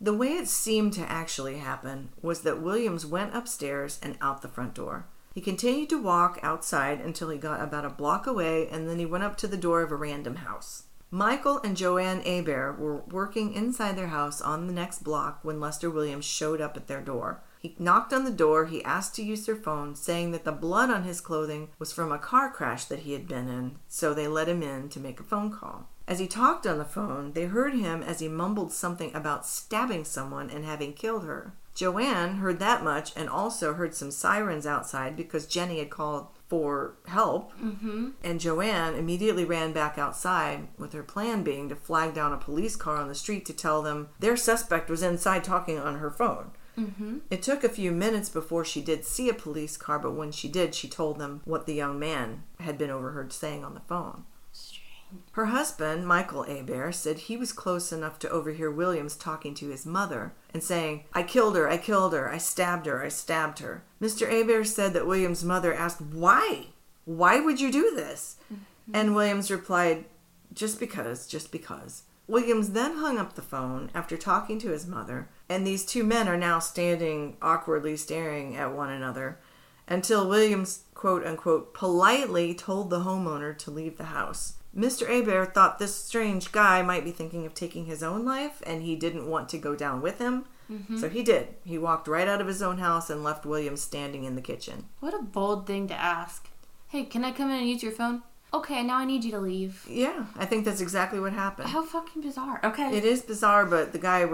The way it seemed to actually happen was that Williams went upstairs and out the front door. He continued to walk outside until he got about a block away, and then he went up to the door of a random house. Michael and Joanne Aber were working inside their house on the next block when Lester Williams showed up at their door. He knocked on the door. He asked to use their phone, saying that the blood on his clothing was from a car crash that he had been in, so they let him in to make a phone call. As he talked on the phone, they heard him as he mumbled something about stabbing someone and having killed her. Joanne heard that much and also heard some sirens outside because Jenny had called for help. Mm-hmm. And Joanne immediately ran back outside, with her plan being to flag down a police car on the street to tell them their suspect was inside talking on her phone. Mm-hmm. It took a few minutes before she did see a police car, but when she did, she told them what the young man had been overheard saying on the phone. Strange. Her husband, Michael Aber, said he was close enough to overhear Williams talking to his mother and saying, "I killed her, I killed her, I stabbed her, I stabbed her." Mr. Aber said that Williams' mother asked, "Why? Why would you do this?" Mm-hmm. And Williams replied, "Just because, just because." Williams then hung up the phone after talking to his mother, and these two men are now standing awkwardly staring at one another until Williams, quote-unquote, politely told the homeowner to leave the house. Mr. Aber thought this strange guy might be thinking of taking his own life, and he didn't want to go down with him. Mm-hmm. So he did. He walked right out of his own house and left Williams standing in the kitchen. What a bold thing to ask. "Hey, can I come in and use your phone?" "Okay, now I need you to leave." Yeah, I think that's exactly what happened. How fucking bizarre. Okay. It is bizarre, but the guy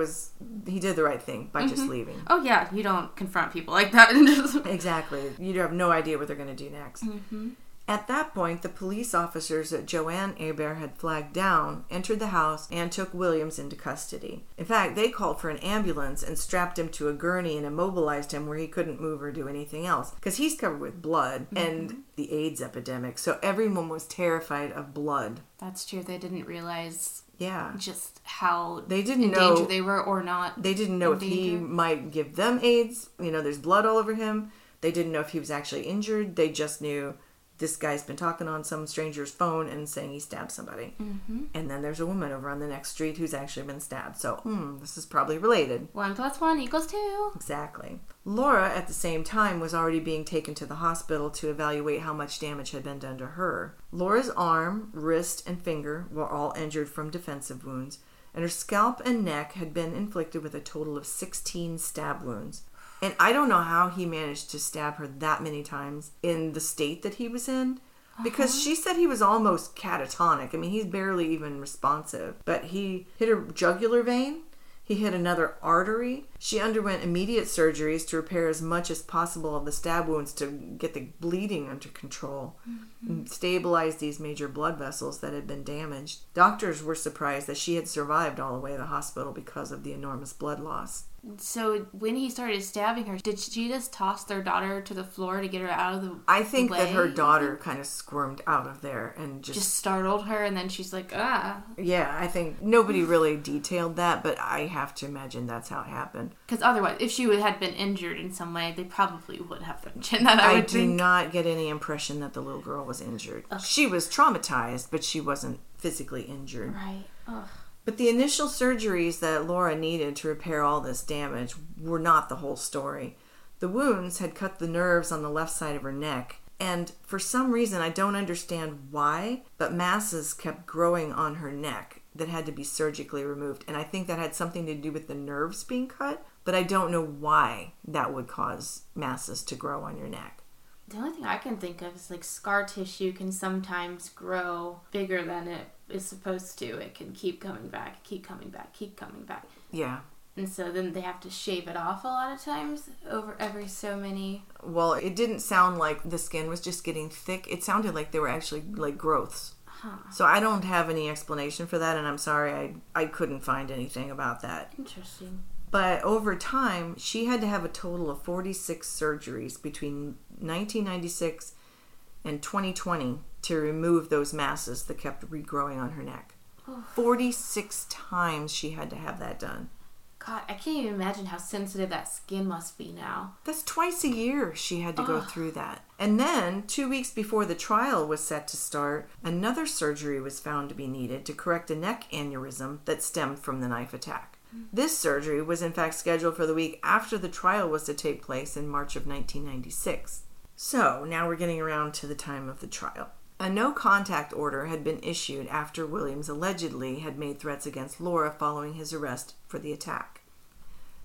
he did the right thing by mm-hmm. just leaving. Oh yeah, you don't confront people like that. Exactly. You have no idea what they're going to do next. Mm-hmm. At that point, the police officers that Joanne Aber had flagged down entered the house and took Williams into custody. In fact, they called for an ambulance and strapped him to a gurney and immobilized him where he couldn't move or do anything else, because he's covered with blood mm-hmm. and the AIDS epidemic, so everyone was terrified of blood. That's true. They didn't realize just how in danger they were or not. They didn't know if he might give them AIDS. You know, there's blood all over him. They didn't know if he was actually injured. They just knew this guy's been talking on some stranger's phone and saying he stabbed somebody. Mm-hmm. And then there's a woman over on the next street who's actually been stabbed. So, this is probably related. 1 + 1 = 2. Exactly. Laura, at the same time, was already being taken to the hospital to evaluate how much damage had been done to her. Laura's arm, wrist, and finger were all injured from defensive wounds, and her scalp and neck had been inflicted with a total of 16 stab wounds. And I don't know how he managed to stab her that many times in the state that he was in. Because she said he was almost catatonic. I mean, he's barely even responsive. But he hit her jugular vein. He hit another artery. She underwent immediate surgeries to repair as much as possible of the stab wounds to get the bleeding under control, mm-hmm. stabilize these major blood vessels that had been damaged. Doctors were surprised that she had survived all the way to the hospital because of the enormous blood loss. So when he started stabbing her, did she just toss their daughter to the floor to get her out of the way? I think that her daughter kind of squirmed out of there and just startled her, and then she's like, ah. Yeah, I think nobody really detailed that, but I have to imagine that's how it happened. Because otherwise, if she had been injured in some way, they probably would have mentioned that, I would think. I do not get any impression that the little girl was injured. Ugh. She was traumatized, but she wasn't physically injured. Right. Ugh. But the initial surgeries that Laura needed to repair all this damage were not the whole story. The wounds had cut the nerves on the left side of her neck, and for some reason I don't understand why, but masses kept growing on her neck, that had to be surgically removed. And I think that had something to do with the nerves being cut, but I don't know why that would cause masses to grow on your neck. The only thing I can think of is like scar tissue can sometimes grow bigger than it is supposed to. It can keep coming back, keep coming back, keep coming back. Yeah. And so then they have to shave it off a lot of times over every so many. Well, it didn't sound like the skin was just getting thick. It sounded like they were actually like growths. Huh. So I don't have any explanation for that, and I'm sorry I couldn't find anything about that. Interesting. But over time, she had to have a total of 46 surgeries between 1996 and 2020 to remove those masses that kept regrowing on her neck. Oh. 46 times she had to have that done. God, I can't even imagine how sensitive that skin must be now. That's twice a year she had to go through that. And then, 2 weeks before the trial was set to start, another surgery was found to be needed to correct a neck aneurysm that stemmed from the knife attack. This surgery was in fact scheduled for the week after the trial was to take place in March of 1996. So, now we're getting around to the time of the trial. A no-contact order had been issued after Williams allegedly had made threats against Laura following his arrest for the attack.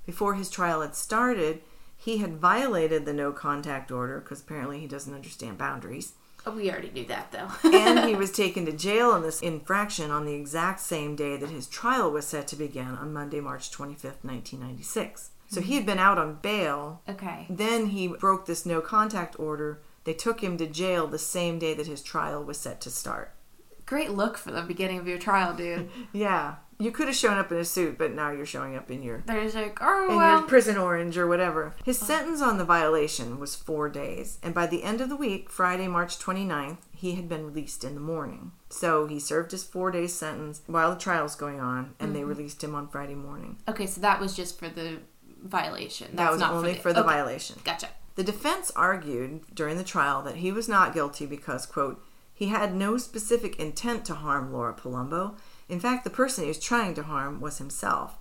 Before his trial had started, he had violated the no-contact order, because apparently he doesn't understand boundaries. Oh, we already knew that, though. And he was taken to jail on this infraction on the exact same day that his trial was set to begin, on Monday, March 25th, 1996. So he had been out on bail. Okay. Then he broke this no-contact order. They took him to jail the same day that his trial was set to start. Great look for the beginning of your trial, dude. Yeah. You could have shown up in a suit, but now you're showing up in your... There's like, oh, well. Your prison orange or whatever. His sentence on the violation was 4 days. And by the end of the week, Friday, March 29th, he had been released in the morning. So he served his 4 day sentence while the trial's going on, and they released him on Friday morning. Okay, so that was just for the violation. That was not only for the violation. Gotcha. The defense argued during the trial that he was not guilty because, quote, he had no specific intent to harm Laura Palumbo. In fact, the person he was trying to harm was himself.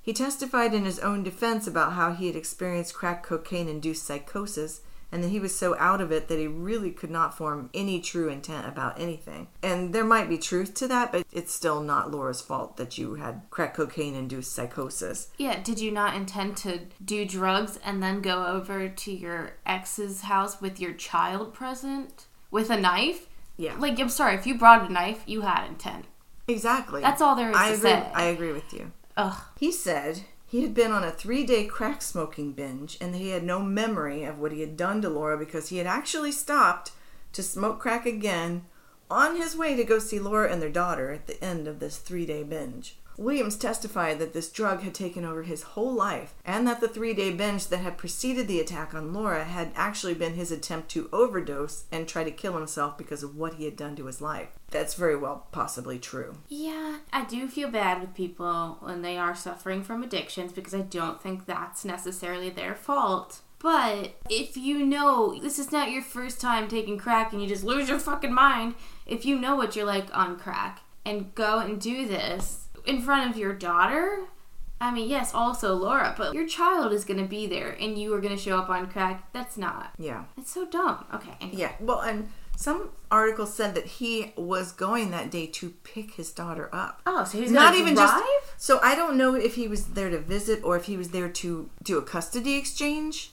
He testified in his own defense about how he had experienced crack cocaine-induced psychosis, and that he was so out of it that he really could not form any true intent about anything. And there might be truth to that, but it's still not Laura's fault that you had crack cocaine-induced psychosis. Yeah, did you not intend to do drugs and then go over to your ex's house with your child present? With a knife? Yeah. Like, I'm sorry, if you brought a knife, you had intent. Exactly. That's all there is to say. I agree with you. Ugh. He said... He had been on a 3-day crack smoking binge, and he had no memory of what he had done to Laura because he had actually stopped to smoke crack again on his way to go see Laura and their daughter at the end of this 3-day binge. Williams testified that this drug had taken over his whole life, and that the 3-day binge that had preceded the attack on Laura had actually been his attempt to overdose and try to kill himself because of what he had done to his life. That's very well possibly true. Yeah, I do feel bad with people when they are suffering from addictions because I don't think that's necessarily their fault. But if you know this is not your first time taking crack and you just lose your fucking mind, if you know what you're like on crack and go and do this... in front of your daughter? I mean, yes, also Laura, but your child is going to be there and you are going to show up on crack. That's not. Yeah. It's so dumb. Okay. Anyway. Yeah. Well, and some articles said that he was going that day to pick his daughter up. Oh, so he's not even drive? So I don't know if he was there to visit or if he was there to do a custody exchange.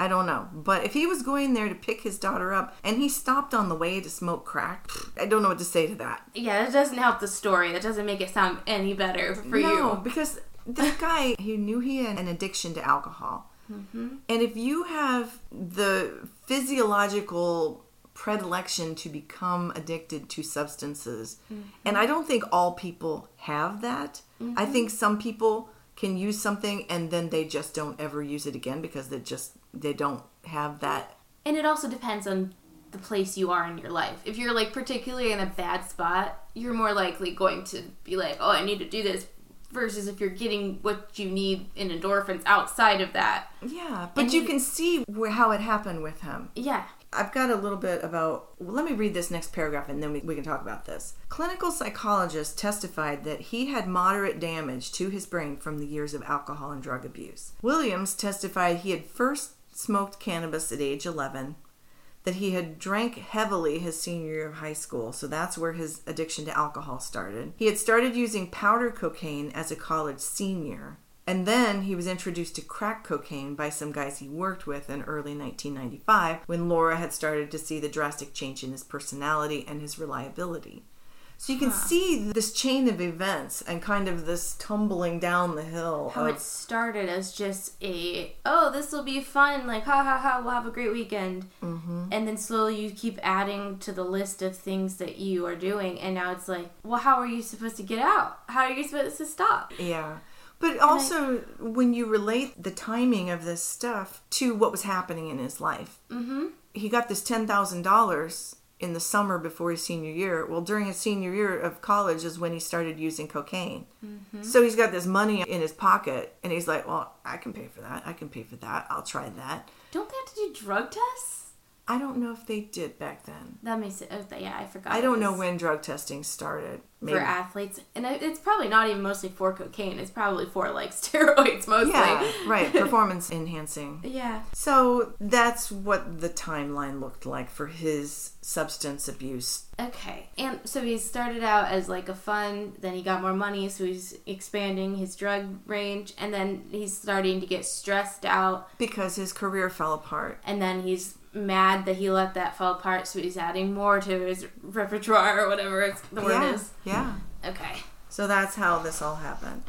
I don't know. But if he was going there to pick his daughter up and he stopped on the way to smoke crack, I don't know what to say to that. Yeah, that doesn't help the story. That doesn't make it sound any better for you. No, because this guy, he knew he had an addiction to alcohol. Mm-hmm. And if you have the physiological predilection to become addicted to substances, and I don't think all people have that. I think some people can use something and then they just don't ever use it again because they don't have that. And it also depends on the place you are in your life. If you're like particularly in a bad spot, you're more likely going to be like, oh, I need to do this, versus if you're getting what you need in endorphins outside of that. Yeah, but you can see how it happened with him. Yeah. I've got a little bit about... Well, let me read this next paragraph and then we can talk about this. Clinical psychologist testified that he had moderate damage to his brain from the years of alcohol and drug abuse. Williams testified he had first smoked cannabis at age 11, that he had drank heavily his senior year of high school, so that's where his addiction to alcohol started. He had started using powder cocaine as a college senior, and then he was introduced to crack cocaine by some guys he worked with in early 1995, when Laura had started to see the drastic change in his personality and his reliability. So you can see this chain of events and kind of this tumbling down the hill. How it started as just this will be fun, like, ha ha ha, we'll have a great weekend. Mm-hmm. And then slowly you keep adding to the list of things that you are doing. And now it's like, well, how are you supposed to get out? How are you supposed to stop? Yeah. But also, when you relate the timing of this stuff to what was happening in his life. Mm-hmm. He got this $10,000 in the summer before his senior year. Well, during his senior year of college is when he started using cocaine. Mm-hmm. So he's got this money in his pocket, and he's like, well, I can pay for that. I can pay for that. I'll try that. Don't they have to do drug tests? I don't know if they did back then. That makes sense. Yeah, I forgot. I don't know when drug testing started. Maybe. For athletes. And it's probably not even mostly for cocaine. It's probably for, like, steroids mostly. Yeah, right. Performance enhancing. Yeah. So that's what the timeline looked like for his substance abuse. Okay. And so he started out as, like, a fun, then he got more money, so he's expanding his drug range, and then he's starting to get stressed out. Because his career fell apart. And then he's mad that he let that fall apart, so he's adding more to his repertoire or whatever the word is. Yeah. Okay. So that's how this all happened.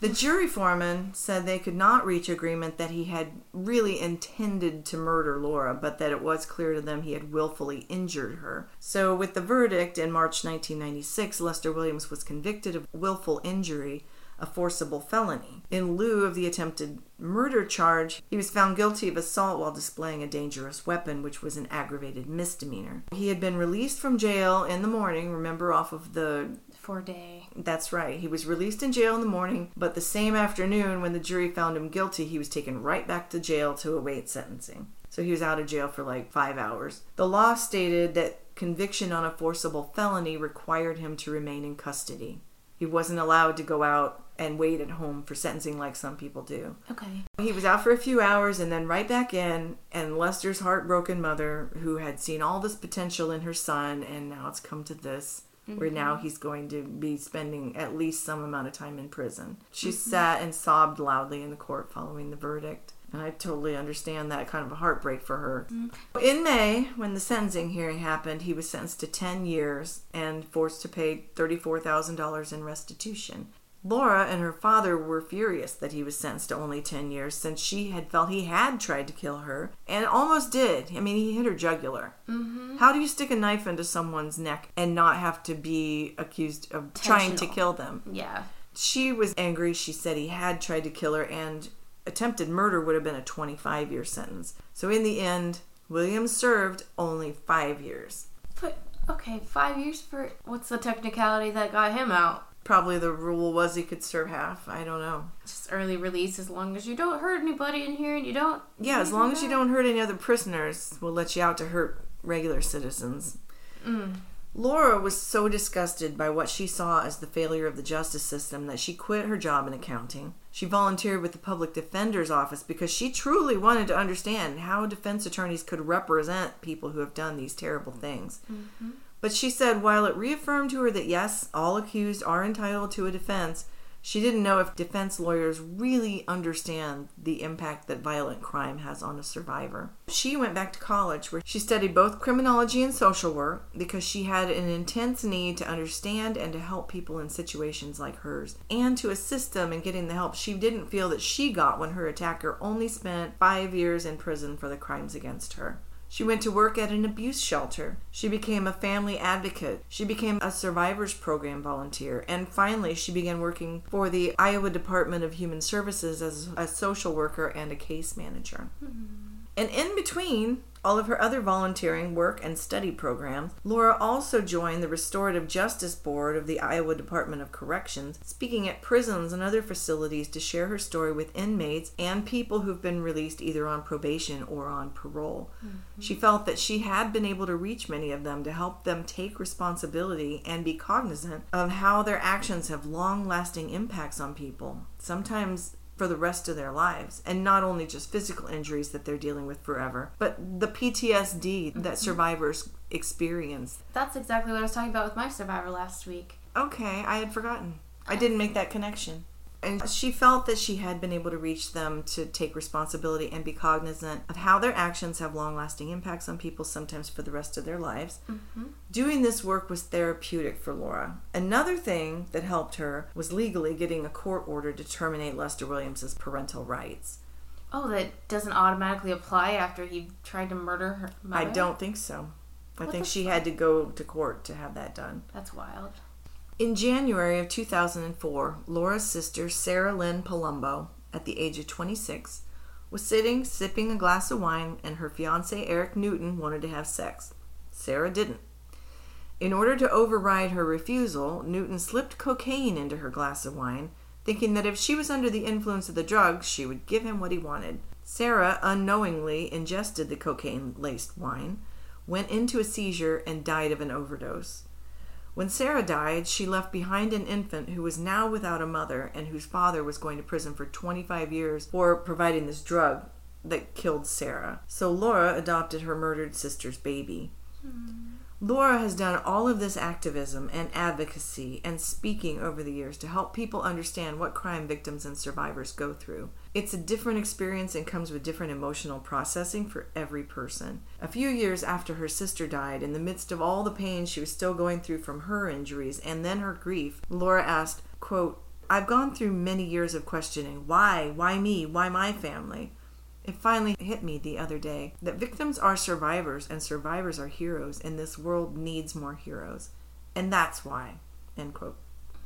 The jury foreman said they could not reach agreement that he had really intended to murder Laura, but that it was clear to them he had willfully injured her. So with the verdict in March 1996, Lester Williams was convicted of willful injury, a forcible felony. In lieu of the attempted murder charge, he was found guilty of assault while displaying a dangerous weapon, which was an aggravated misdemeanor. He had been released from jail in the morning, remember, off of the 4-day. That's right. He was released in jail in the morning, but the same afternoon when the jury found him guilty, he was taken right back to jail to await sentencing. So he was out of jail for like 5 hours. The law stated that conviction on a forcible felony required him to remain in custody. He wasn't allowed to go out and wait at home for sentencing like some people do. Okay. He was out for a few hours and then right back in, and Lester's heartbroken mother, who had seen all this potential in her son, and now it's come to this, mm-hmm. where now he's going to be spending at least some amount of time in prison. She mm-hmm. sat and sobbed loudly in the court following the verdict. And I totally understand that kind of a heartbreak for her. Mm-hmm. In May, when the sentencing hearing happened, he was sentenced to 10 years and forced to pay $34,000 in restitution. Laura and her father were furious that he was sentenced to only 10 years, since she had felt he had tried to kill her and almost did. I mean, he hit her jugular. Mm-hmm. How do you stick a knife into someone's neck and not have to be accused of trying to kill them? Yeah. She was angry. She said he had tried to kill her, and attempted murder would have been a 25-year sentence. So in the end, Williams served only 5 years. But, okay, 5 years for... What's the technicality that got him out? Probably the rule was he could serve half. I don't know. Just early release, as long as you don't hurt anybody in here and you don't... Yeah, as long as you don't hurt any other prisoners, we'll let you out to hurt regular citizens. Mm. Laura was so disgusted by what she saw as the failure of the justice system that she quit her job in accounting. She volunteered with the public defender's office because she truly wanted to understand how defense attorneys could represent people who have done these terrible things. Mm-hmm. But she said while it reaffirmed to her that yes, all accused are entitled to a defense, she didn't know if defense lawyers really understand the impact that violent crime has on a survivor. She went back to college where she studied both criminology and social work because she had an intense need to understand and to help people in situations like hers, and to assist them in getting the help she didn't feel that she got when her attacker only spent 5 years in prison for the crimes against her. She went to work at an abuse shelter. She became a family advocate. She became a survivors program volunteer. And finally, she began working for the Iowa Department of Human Services as a social worker and a case manager. Mm-hmm. And in between all of her other volunteering work and study programs, Laura also joined the Restorative Justice Board of the Iowa Department of Corrections, speaking at prisons and other facilities to share her story with inmates and people who've been released either on probation or on parole. Mm-hmm. She felt that she had been able to reach many of them to help them take responsibility and be cognizant of how their actions have long-lasting impacts on people. Sometimes for the rest of their lives, and not only just physical injuries that they're dealing with forever, but the PTSD that survivors experience. That's exactly what I was talking about with my survivor last week. Okay, I had forgotten. I didn't make that connection. And she felt that she had been able to reach them to take responsibility and be cognizant of how their actions have long-lasting impacts on people, sometimes for the rest of their lives. Mm-hmm. Doing this work was therapeutic for Laura. Another thing that helped her was legally getting a court order to terminate Lester Williams' parental rights. Oh, that doesn't automatically apply after he tried to murder her mother? I don't think so. I think she had to go to court to have that done. That's wild. In January of 2004, Laura's sister, Sarah Lynn Palumbo, at the age of 26, was sipping a glass of wine, and her fiancé, Eric Newton, wanted to have sex. Sarah didn't. In order to override her refusal, Newton slipped cocaine into her glass of wine, thinking that if she was under the influence of the drug, she would give him what he wanted. Sarah unknowingly ingested the cocaine-laced wine, went into a seizure, and died of an overdose. When Sarah died, she left behind an infant who was now without a mother and whose father was going to prison for 25 years for providing this drug that killed Sarah. So Laura adopted her murdered sister's baby. Mm. Laura has done all of this activism and advocacy and speaking over the years to help people understand what crime victims and survivors go through. It's a different experience and comes with different emotional processing for every person. A few years after her sister died, in the midst of all the pain she was still going through from her injuries and then her grief, Laura asked, quote, "I've gone through many years of questioning, why me, why my family? It finally hit me the other day that victims are survivors and survivors are heroes, and this world needs more heroes. And that's why," end quote.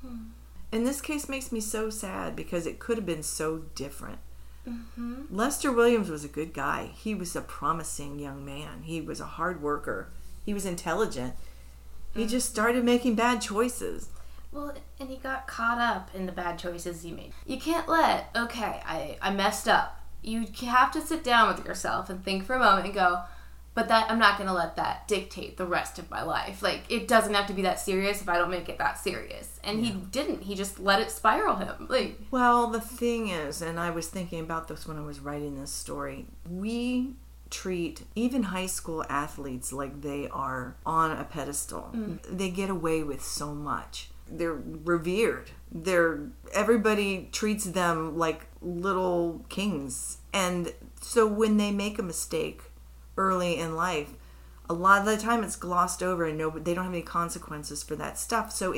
Hmm. And this case makes me so sad because it could have been so different. Mm-hmm. Lester Williams was a good guy. He was a promising young man. He was a hard worker. He was intelligent. He just started making bad choices. Well, and he got caught up in the bad choices he made. You can't I messed up. You have to sit down with yourself and think for a moment and go, but that I'm not going to let that dictate the rest of my life. Like, it doesn't have to be that serious if I don't make it that serious. And He didn't. He just let it spiral him. Like, well, the thing is, and I was thinking about this when I was writing this story, we treat even high school athletes like they are on a pedestal. Mm-hmm. They get away with so much. They're revered. Everybody treats them like little kings. And so when they make a mistake early in life, a lot of the time it's glossed over and they don't have any consequences for that stuff. So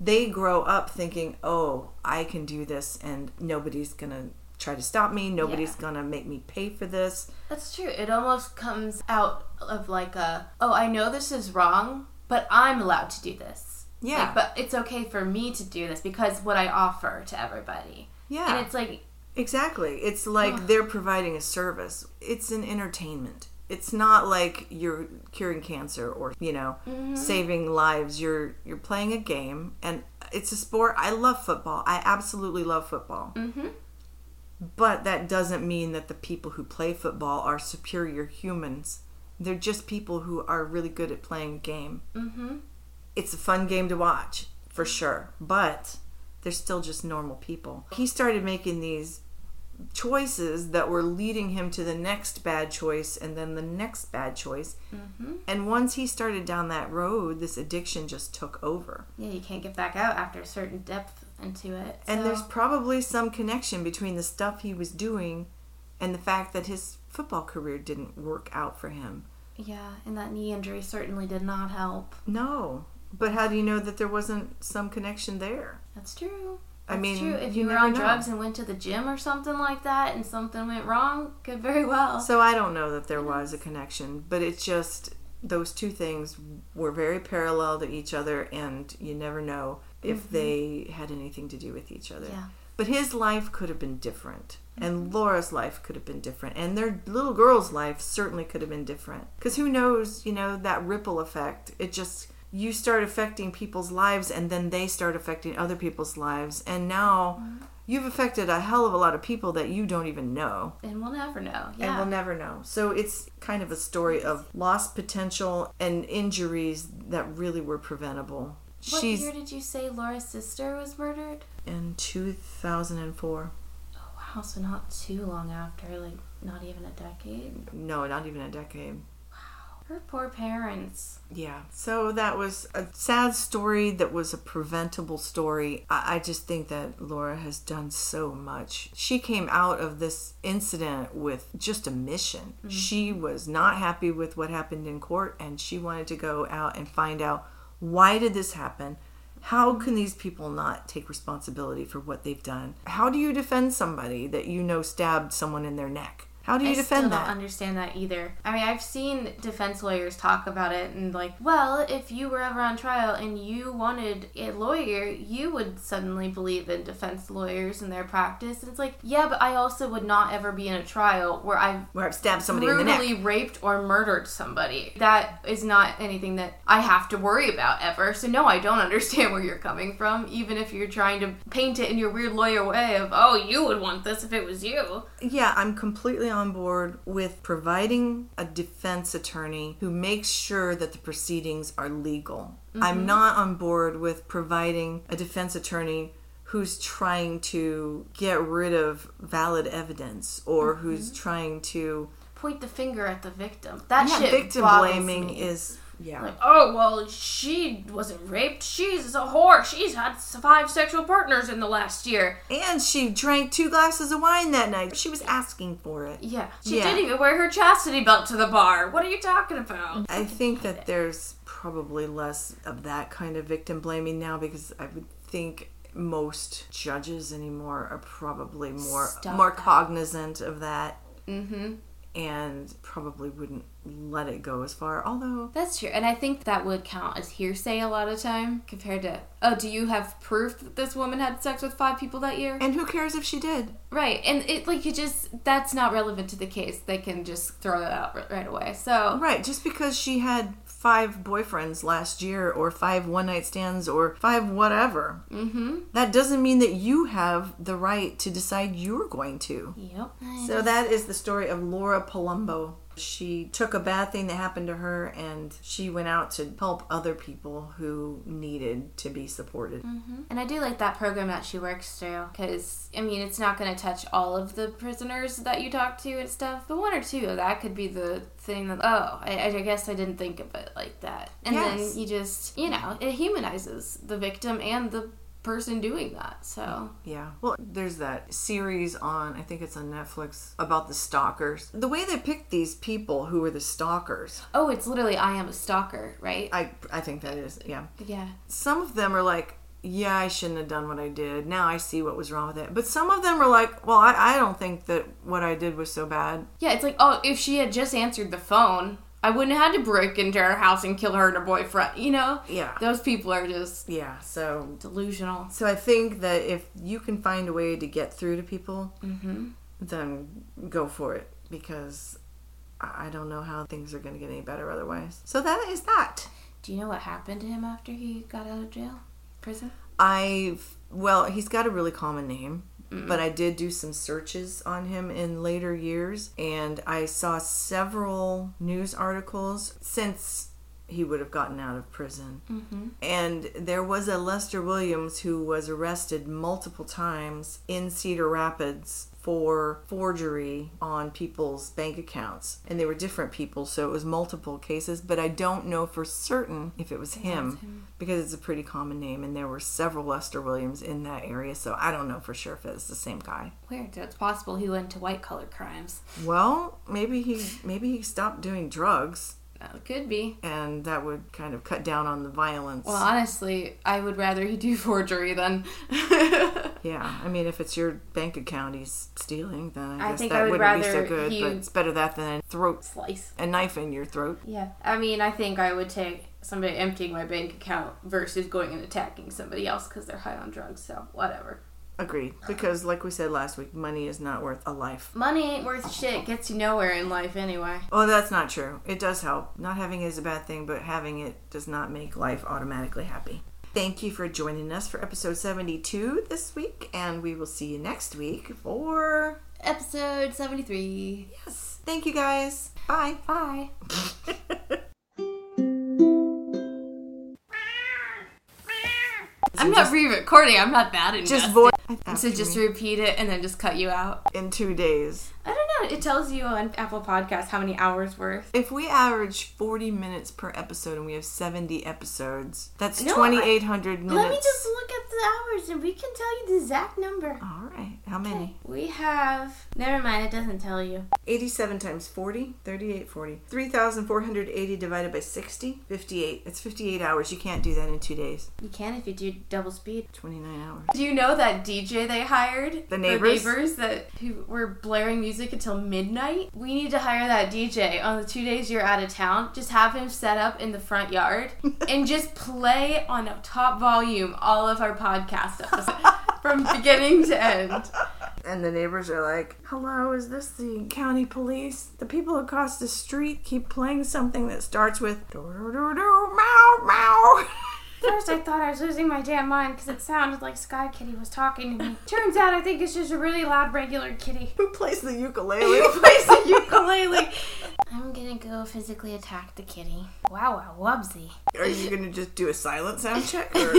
they grow up thinking, oh, I can do this and nobody's going to try to stop me. Nobody's going to make me pay for this. That's true. It almost comes out of like I know this is wrong, but I'm allowed to do this. Yeah. But it's okay for me to do this because what I offer to everybody. Yeah. And it's like... Exactly. It's like they're providing a service. It's an entertainment. It's not like you're curing cancer or, saving lives. You're playing a game, and it's a sport. I love football. I absolutely love football. Mm-hmm. But that doesn't mean that the people who play football are superior humans. They're just people who are really good at playing a game. Mm-hmm. It's a fun game to watch, for sure. But they're still just normal people. He started making these choices that were leading him to the next bad choice and then the next bad choice. Mm-hmm. And once he started down that road, this addiction just took over. Yeah, you can't get back out after a certain depth into it. So. And there's probably some connection between the stuff he was doing and the fact that his football career didn't work out for him. Yeah, and that knee injury certainly did not help. No. But how do you know that there wasn't some connection there? That's true. I mean, if you were on drugs and went to the gym or something like that and something went wrong, could very well. So I don't know that there was a connection, but it's just those two things were very parallel to each other, and you never know if they had anything to do with each other. Yeah. But his life could have been different, and Laura's life could have been different, and their little girl's life certainly could have been different. Because who knows, that ripple effect, it just... You start affecting people's lives, and then they start affecting other people's lives. And now you've affected a hell of a lot of people that you don't even know. And we'll never know. Yeah. And we'll never know. So it's kind of a story of lost potential and injuries that really were preventable. What year did you say Laura's sister was murdered? In 2004. Oh, wow. also not too long after, like not even a decade. No, not even a decade. Wow. Her poor parents. Yeah. So that was a sad story that was a preventable story. I just think that Laura has done so much. She came out of this incident with just a mission. Mm-hmm. She was not happy with what happened in court, and she wanted to go out and find out, why did this happen? How can these people not take responsibility for what they've done? How do you defend somebody that you know stabbed someone in their neck? How do you defend that? I still don't understand that either. I mean, I've seen defense lawyers talk about it and like, well, if you were ever on trial and you wanted a lawyer, you would suddenly believe in defense lawyers and their practice. And it's like, yeah, but I also would not ever be in a trial where I've stabbed somebody in the neck, brutally raped or murdered somebody. That is not anything that I have to worry about ever. So no, I don't understand where you're coming from, even if you're trying to paint it in your weird lawyer way of, oh, you would want this if it was you. Yeah, I'm completely on board with providing a defense attorney who makes sure that the proceedings are legal. Mm-hmm. I'm not on board with providing a defense attorney who's trying to get rid of valid evidence or mm-hmm. who's trying to point the finger at the victim. That shit victim blaming me. Is yeah. Like, oh, well, she wasn't raped. She's a whore. She's had 5 sexual partners in the last year. And she drank 2 glasses of wine that night. She was asking for it. Yeah. She didn't even wear her chastity belt to the bar. What are you talking about? I think that there's probably less of that kind of victim blaming now, because I would think most judges anymore are probably more cognizant of that. Mm-hmm. And probably wouldn't let it go as far, although... That's true, and I think that would count as hearsay a lot of time, compared to, oh, do you have proof that this woman had sex with 5 people that year? And who cares if she did? Right, and it, like, you just, that's not relevant to the case. They can just throw that out right away, so... Right, just because she had 5 boyfriends last year, or 5 one-night stands, or 5 whatever, mm-hmm. that doesn't mean that you have the right to decide you're going to. Yep. So that is the story of Laura Palumbo. She took a bad thing that happened to her and she went out to help other people who needed to be supported. Mm-hmm. And I do like that program that she works through, because, I mean, it's not going to touch all of the prisoners that you talk to and stuff, but 1 or 2, that could be the thing that, oh, I guess I didn't think of it like that. And yes. Then you just, you know, it humanizes the victim and the person doing that, so. Yeah. Well, there's that series on, I think it's on Netflix, about the stalkers. The way they picked these people who were the stalkers. Oh, it's literally I Am a Stalker, right? I think that is, yeah. Yeah. Some of them are like, yeah, I shouldn't have done what I did. Now I see what was wrong with it. But some of them were like, well, I don't think that what I did was so bad. Yeah, it's like, oh, if she had just answered the phone, I wouldn't have had to break into her house and kill her and her boyfriend, you know? Yeah. Those people are just... Yeah, so... Delusional. So I think that if you can find a way to get through to people, mm-hmm. then go for it. Because I don't know how things are going to get any better otherwise. So that is that. Do you know what happened to him after he got out of jail? Prison? Well, he's got a really common name. Mm-hmm. But I did do some searches on him in later years, and I saw several news articles since he would have gotten out of prison. Mm-hmm. And there was a Lester Williams who was arrested multiple times in Cedar Rapids for forgery on people's bank accounts. And they were different people, so it was multiple cases, but I don't know for certain if it was him, because it's a pretty common name, and there were several Lester Williams in that area, so I don't know for sure if it's the same guy. Weird. It's possible he went to white-collar crimes. Well, maybe he stopped doing drugs. Could be. And that would kind of cut down on the violence. Well, honestly, I would rather he do forgery than... Yeah, I mean, if it's your bank account he's stealing, then I guess think that I wouldn't be so good, but it's better that than a throat slice. A knife in your throat. Yeah, I mean, I think I would take somebody emptying my bank account versus going and attacking somebody else because they're high on drugs, so whatever. Agreed. Because, like we said last week, money is not worth a life. Money ain't worth shit. Gets you nowhere in life anyway. Oh, that's not true. It does help. Not having it is a bad thing, but having it does not make life automatically happy. Thank you for joining us for episode 72 this week, and we will see you next week for... episode 73. Yes. Thank you, guys. Bye. Bye. I'm not re-recording. I'm not that invested. Just voice. So just repeat it and then just cut you out. In 2 days. I don't know. It tells you on Apple Podcasts how many hours worth. If we average 40 minutes per episode and we have 70 episodes, that's 2,800 minutes. Let me just look at the hours and we can tell you the exact number. All right. How many? Okay. We have... Never mind. It doesn't tell you. 87 times 40. 3840. 3,480 divided by 60. 58. It's 58 hours. You can't do that in 2 days. You can if you do double speed. 29 hours. Do you know that DJ they hired? The neighbors who were blaring music until midnight? We need to hire that DJ on the 2 days you're out of town. Just have him set up in the front yard and just play on top volume all of our podcast episodes from beginning to end. And the neighbors are like, hello, is this the county police? The people across the street keep playing something that starts with do do do do meow meow. First I thought I was losing my damn mind because it sounded like Sky Kitty was talking to me. Turns out I think it's just a really loud regular kitty. Who plays the ukulele? I'm going to go physically attack the kitty. Wow, wubsy. Are you going to just do a silent sound check or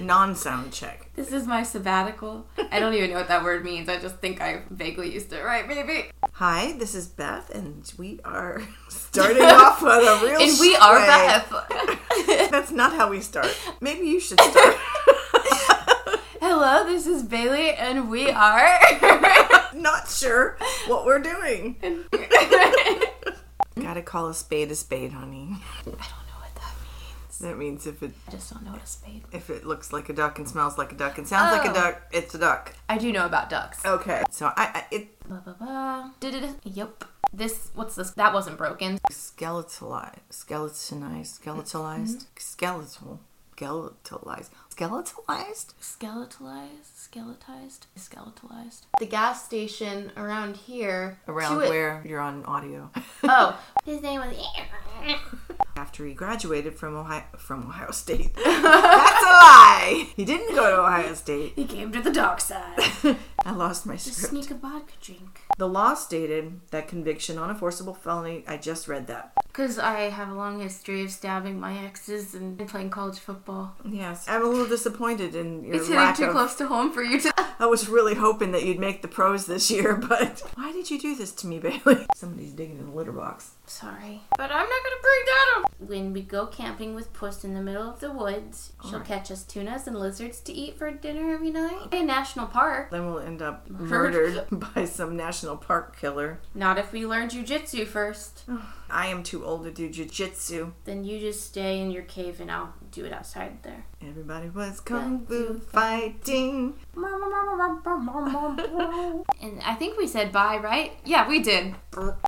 non-sound check? This is my sabbatical. I don't even know what that word means. I just think I vaguely used it, right, baby? Hi, this is Beth, and we are starting off with a real And we are Beth. That's not how we start. Maybe you should start. Hello, this is Bailey, and we are... Not sure what we're doing. Gotta call a spade, honey. I don't know what that means. That means if it... I just don't know what a spade means. If it looks like a duck and smells like a duck and sounds like a duck, it's a duck. I do know about ducks. Okay. So I blah, blah, blah. Yep. This... What's this? That wasn't broken. Skeletalized. The gas station around here. Around where you're on audio. Oh. His name was... After he graduated from Ohio State. That's a lie! He didn't go to Ohio State. He came to the dark side. I lost my script. Just sneak a vodka drink. The law stated that conviction on a forcible felony... I just read that. Because I have a long history of stabbing my exes and playing college football. Yes. I'm a little disappointed in your it's lack of... It's hitting too close to home for you to... I was really hoping that you'd make the pros this year, but... Why did you do this to me, Bailey? Somebody's digging in the litter box. Sorry. But I'm not gonna bring that up! When we go camping with Puss in the middle of the woods, she'll catch us tunas and lizards to eat for dinner every night. In a national park. Then we'll end up murdered by some national park killer. Not if we learn jujitsu first. I am too old to do jujitsu. Then you just stay in your cave and I'll do it outside there. Everybody was kung fu fighting. And I think we said bye, right? Yeah, we did.